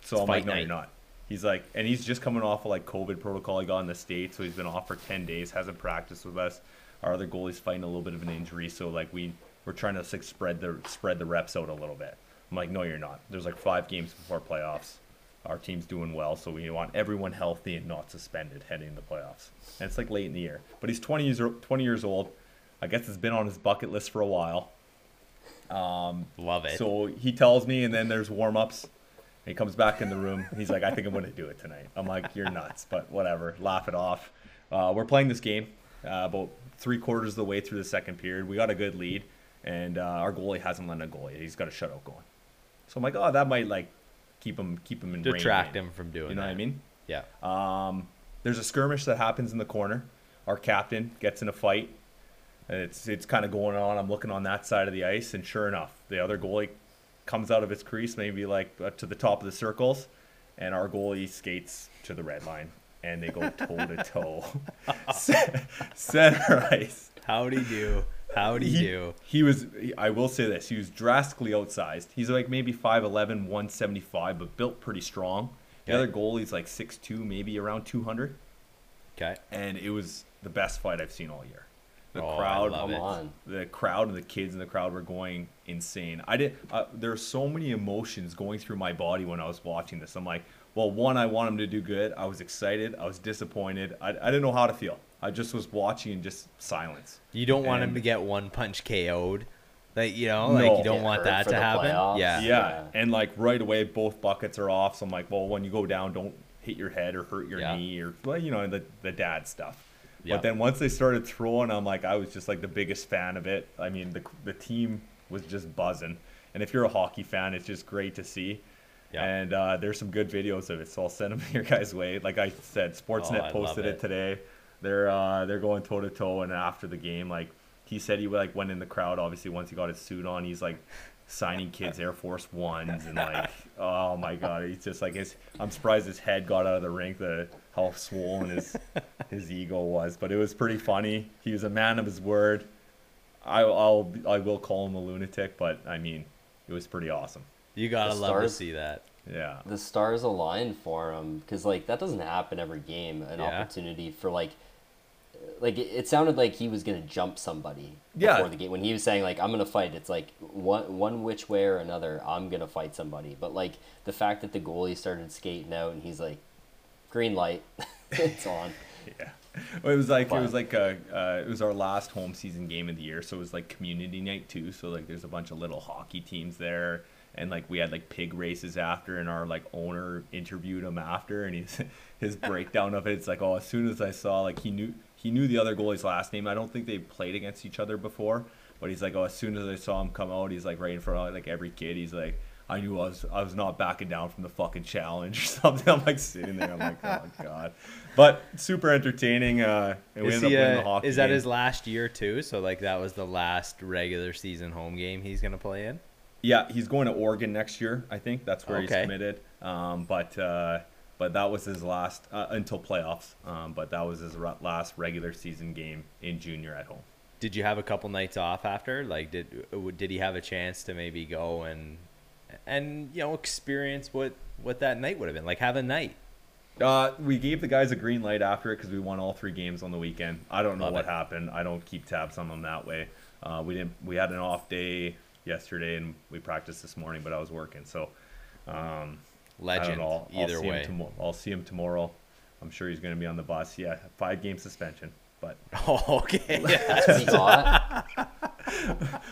So I'm like, "No, you're not." He's like, and he's just coming off of like COVID protocol. He got in the States, so he's been off for 10 days. Hasn't practiced with us. Our other goalie's fighting a little bit of an injury, so like we're trying to like, spread the reps out a little bit. I'm like, no, you're not. There's like 5 games before playoffs. Our team's doing well, so we want everyone healthy and not suspended heading into playoffs. And it's like late in the year, but he's 20 years old. I guess it's been on his bucket list for a while. Love it. So he tells me, and then there's warm ups. He comes back in the room. He's like, I think I'm going to do it tonight. I'm like, you're nuts, but whatever. Laugh it off. We're playing this game, but 3/4 of the way through the second period, we got a good lead, and our goalie hasn't let a goalie. He's got a shutout going. So I'm like, oh, that might like keep him in range. Detract him from doing. You know what I mean? Yeah. There's a skirmish that happens in the corner. Our captain gets in a fight. And it's kind of going on. I'm looking on that side of the ice, and sure enough, the other goalie comes out of his crease, maybe like to the top of the circles, and our goalie skates to the red line. And they go toe-to-toe. Center ice. Howdy do. I will say this. He was drastically outsized. He's like maybe 5'11", 175, but built pretty strong. The other goalie's like 6'2", maybe around 200. Okay. And it was the best fight I've seen all year. The crowd and the kids in the crowd were going insane. There are so many emotions going through my body when I was watching this. I'm like, well, one, I want him to do good. I was excited. I was disappointed. I didn't know how to feel. I just was watching in just silence. You don't want him to get one punch KO'd. You don't want that to happen. Yeah. And like right away, both buckets are off. So I'm like, well, when you go down, don't hit your head or hurt your knee or, the dad stuff. Yeah. But then once they started throwing, I'm like, I was just like the biggest fan of it. I mean, the team was just buzzing. And if you're a hockey fan, it's just great to see. Yeah. And there's some good videos of it, so I'll send them your guys' way. Like I said, Sportsnet posted it today. They're going toe to toe, and after the game, like he said he like went in the crowd, obviously, once he got his suit on. He's like signing kids Air Force Ones and like, oh my God, he's just like, I'm surprised his head got out of the rink, how swollen his ego was. But it was pretty funny. He was a man of his word. I will call him a lunatic, but I mean, it was pretty awesome. You gotta love to see that. Yeah, the stars aligned for him, because like that doesn't happen every game. An opportunity for like it sounded like he was gonna jump somebody before the game when he was saying like, I'm gonna fight. It's like one which way or another, I'm gonna fight somebody. But like the fact that the goalie started skating out and he's like, green light, it's on. Yeah. Well, it was our last home season game of the year, so it was like community night too. So like there's a bunch of little hockey teams there, and like we had like pig races after, and our like owner interviewed him after, and his breakdown of it's like, oh, as soon as I saw, like he knew the other goalie's last name. I don't think they played against each other before, but he's like, oh, as soon as I saw him come out, he's like right in front of like every kid. He's like, I knew I was not backing down from the fucking challenge or something. I'm like sitting there, I'm like, oh God, but super entertaining. And we ended up winning the hockey game. Is that his last year too? So like that was the last regular season home game he's gonna play in. Yeah, he's going to Oregon next year. I think that's where he's committed. But that was his last until playoffs. But that was his last regular season game in junior at home. Did you have a couple nights off after? Like, did he have a chance to maybe go and you know, experience what that night would have been like? Have a night. We gave the guys a green light after it because we won all three games on the weekend. I don't know what happened. I don't keep tabs on them that way. We had an off day yesterday and we practiced this morning, but I was working. So, legend. Either way, I'll see him tomorrow. I'm sure he's going to be on the bus. Yeah, 5-game suspension. But okay, that's what he thought.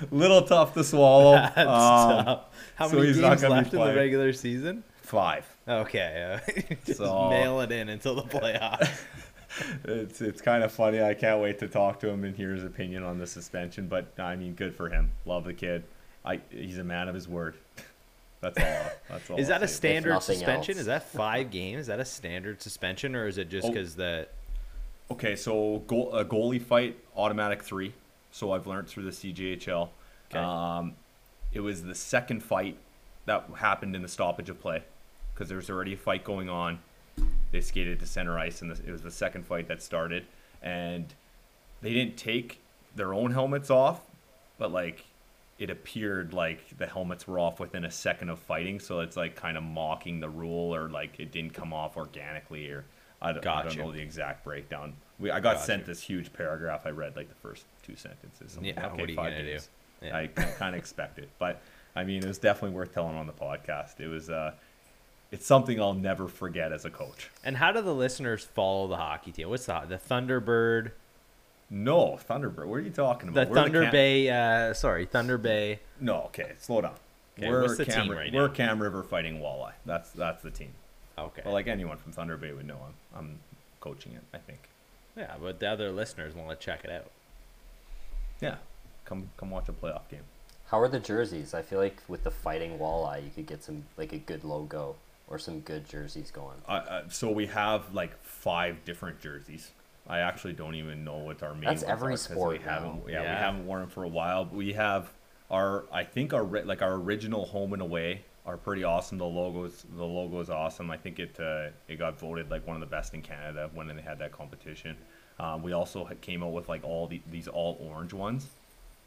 Little tough to swallow. Tough. How many games left in the regular season? 5. Okay, just nail it in until the playoffs. It's kind of funny. I can't wait to talk to him and hear his opinion on the suspension. But I mean, good for him. Love the kid. He's a man of his word. That's all. That's all. Is that a standard suspension? Else. Is that 5 games? Is that a standard suspension, or is it just because that? Okay, so a goalie fight, automatic 3. So I've learned through the CJHL. Okay. It was the second fight that happened in the stoppage of play because there was already a fight going on. They skated to center ice, and it was the second fight that started. And they didn't take their own helmets off, but like it appeared like the helmets were off within a second of fighting. So it's like kind of mocking the rule, or like it didn't come off organically, or I don't know the exact breakdown. I got sent this huge paragraph. I read like the first 2 sentences. I'm like, okay, what are you gonna do? Yeah. I kind of expect it, but I mean, it was definitely worth telling on the podcast. It was, it's something I'll never forget as a coach. And how do the listeners follow the hockey team? What's the Thunderbird? No, Thunderbird. What are you talking about? Thunder Bay. No, okay, slow down. Okay, what's the team right now? We're Cam River Fighting Walleye. That's the team. Okay. But like anyone from Thunder Bay would know, I'm coaching it, I think. Yeah, but the other listeners want to check it out. Yeah, come watch a playoff game. How are the jerseys? I feel like with the Fighting Walleye, you could get some like a good logo or some good jerseys going. So we have like 5 different jerseys. I actually don't even know what our main. That's ones every are, sport. We haven't worn them for a while. But we have our original home and away are pretty awesome. The logo is awesome. I think it got voted like one of the best in Canada when they had that competition. We also came out with like all these all orange ones,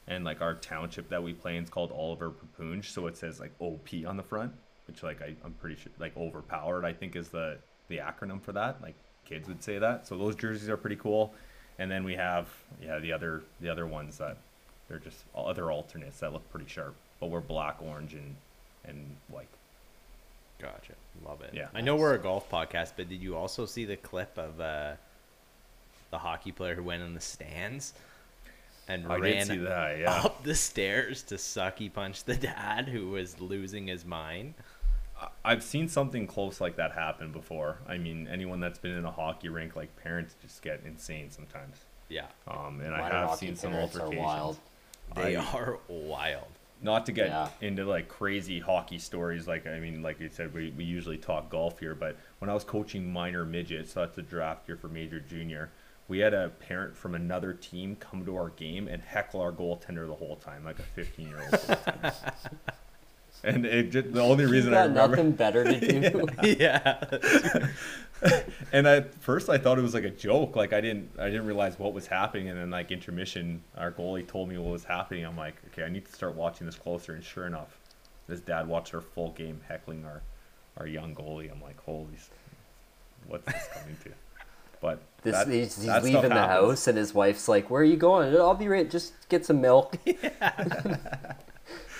and like our township that we play in is called Oliver Papunj, so it says like OP on the front, which like I'm pretty sure like overpowered I think is the acronym for that. Like kids would say that. So those jerseys are pretty cool. And then we have the other ones that they're just other alternates that look pretty sharp, but we're black, orange, and white. Gotcha. Love it. Yeah. I know we're a golf podcast, but did you also see the clip of the hockey player who went in the stands and ran up the stairs to sucky punch the dad who was losing his mind? I've seen something close like that happen before. I mean, anyone that's been in a hockey rink, like parents just get insane sometimes. Yeah. And I have seen some altercations. They are wild. Not to get into like crazy hockey stories, like I mean, like you said, we usually talk golf here, but when I was coaching minor midgets, so that's a draft year for major junior, we had a parent from another team come to our game and heckle our goaltender the whole time, like a 15-year-old goaltender. And it just, the only reason I remember... nothing better to do. Yeah. And at first I thought it was like a joke. Like I didn't realize what was happening. And then like intermission, our goalie told me what was happening. I'm like, okay, I need to start watching this closer. And sure enough, this dad watched our full game heckling our young goalie. I'm like, holy, what's this coming to? But he's leaving the house and his wife's like, where are you going? I'll be right. Just get some milk. Yeah.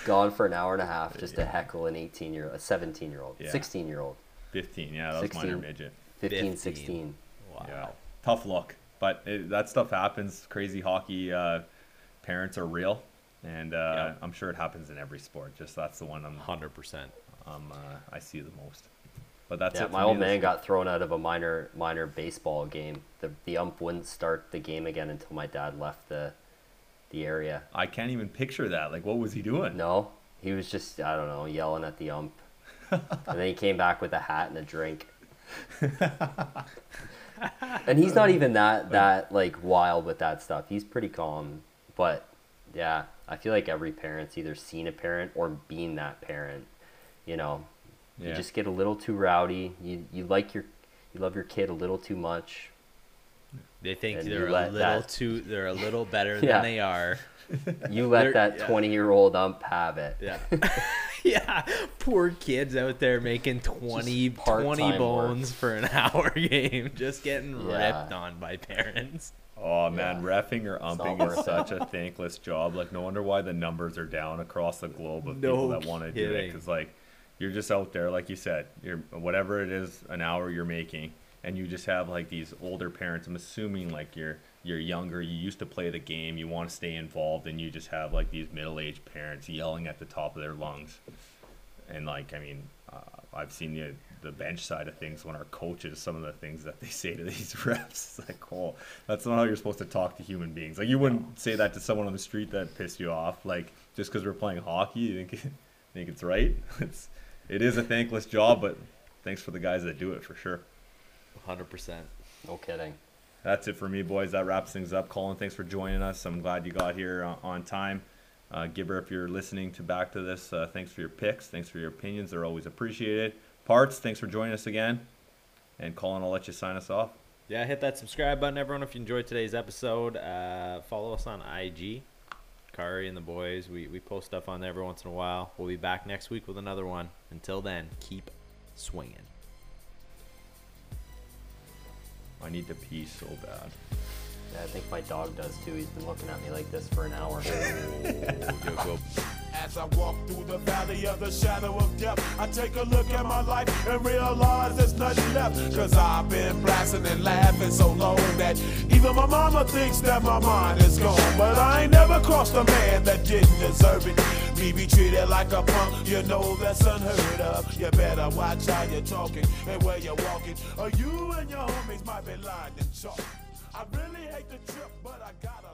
Gone for an hour and a half just to heckle an 18-year-old, a 17-year-old, 16-year-old. 15, yeah, that 16, was minor midget. 15, 16. Wow. Yeah. Tough luck, but that stuff happens. Crazy hockey parents are real, and I'm sure it happens in every sport. Just that's the one I'm 100%. I see the most. But that's it. My old man got thrown out of a minor baseball game. The ump wouldn't start the game again until my dad left the area. I can't even picture that. Like, what was he doing? No, he was just, I don't know, yelling at the ump. And then he came back with a hat and a drink. And he's not even that like wild with that stuff. He's pretty calm. But yeah, I feel like every parent's either seen a parent or been that parent. You know, you just get a little too rowdy. You love your kid a little too much. They think they're a little better than they are. You let that 20-year-old ump have it. Yeah. Yeah. Poor kids out there making 20 bones for an hour game, just getting ripped on by parents. Oh man, reffing or umping is such a thankless job. Like, no wonder why the numbers are down across the globe of people that want to do it. Because like, you're just out there, like you said, you're whatever it is an hour you're making. And you just have like these older parents. I'm assuming like you're younger, you used to play the game, you want to stay involved, and you just have like these middle-aged parents yelling at the top of their lungs. And like, I mean, I've seen the bench side of things when our coaches, some of the things that they say to these refs, it's like, oh, that's not how you're supposed to talk to human beings. Like, you wouldn't say that to someone on the street that pissed you off. Like, just because we're playing hockey, you think it's right? It is a thankless job, but thanks for the guys that do it for sure. 100%. No kidding. That's it for me, boys. That wraps things up. Colin, thanks for joining us. I'm glad you got here on time. Gibber, if you're listening to this, thanks for your picks. Thanks for your opinions. They're always appreciated. Parts, thanks for joining us again. And Colin, I'll let you sign us off. Yeah, hit that subscribe button, everyone, if you enjoyed today's episode. Follow us on IG. Kari and the boys, we post stuff on there every once in a while. We'll be back next week with another one. Until then, keep swinging. I need to pee so bad. Yeah, I think my dog does too. He's been looking at me like this for an hour. As I walk through the valley of the shadow of death, I take a look at my life and realize there's nothing left. Cause I've been blasting and laughing so long that even my mama thinks that my mind is gone. But I ain't never crossed a man that didn't deserve it. Me be treated like a punk, you know that's unheard of. You better watch how you're talking and where you're walking, or you and your homies might be lying and chalk. I really hate the trip, but I gotta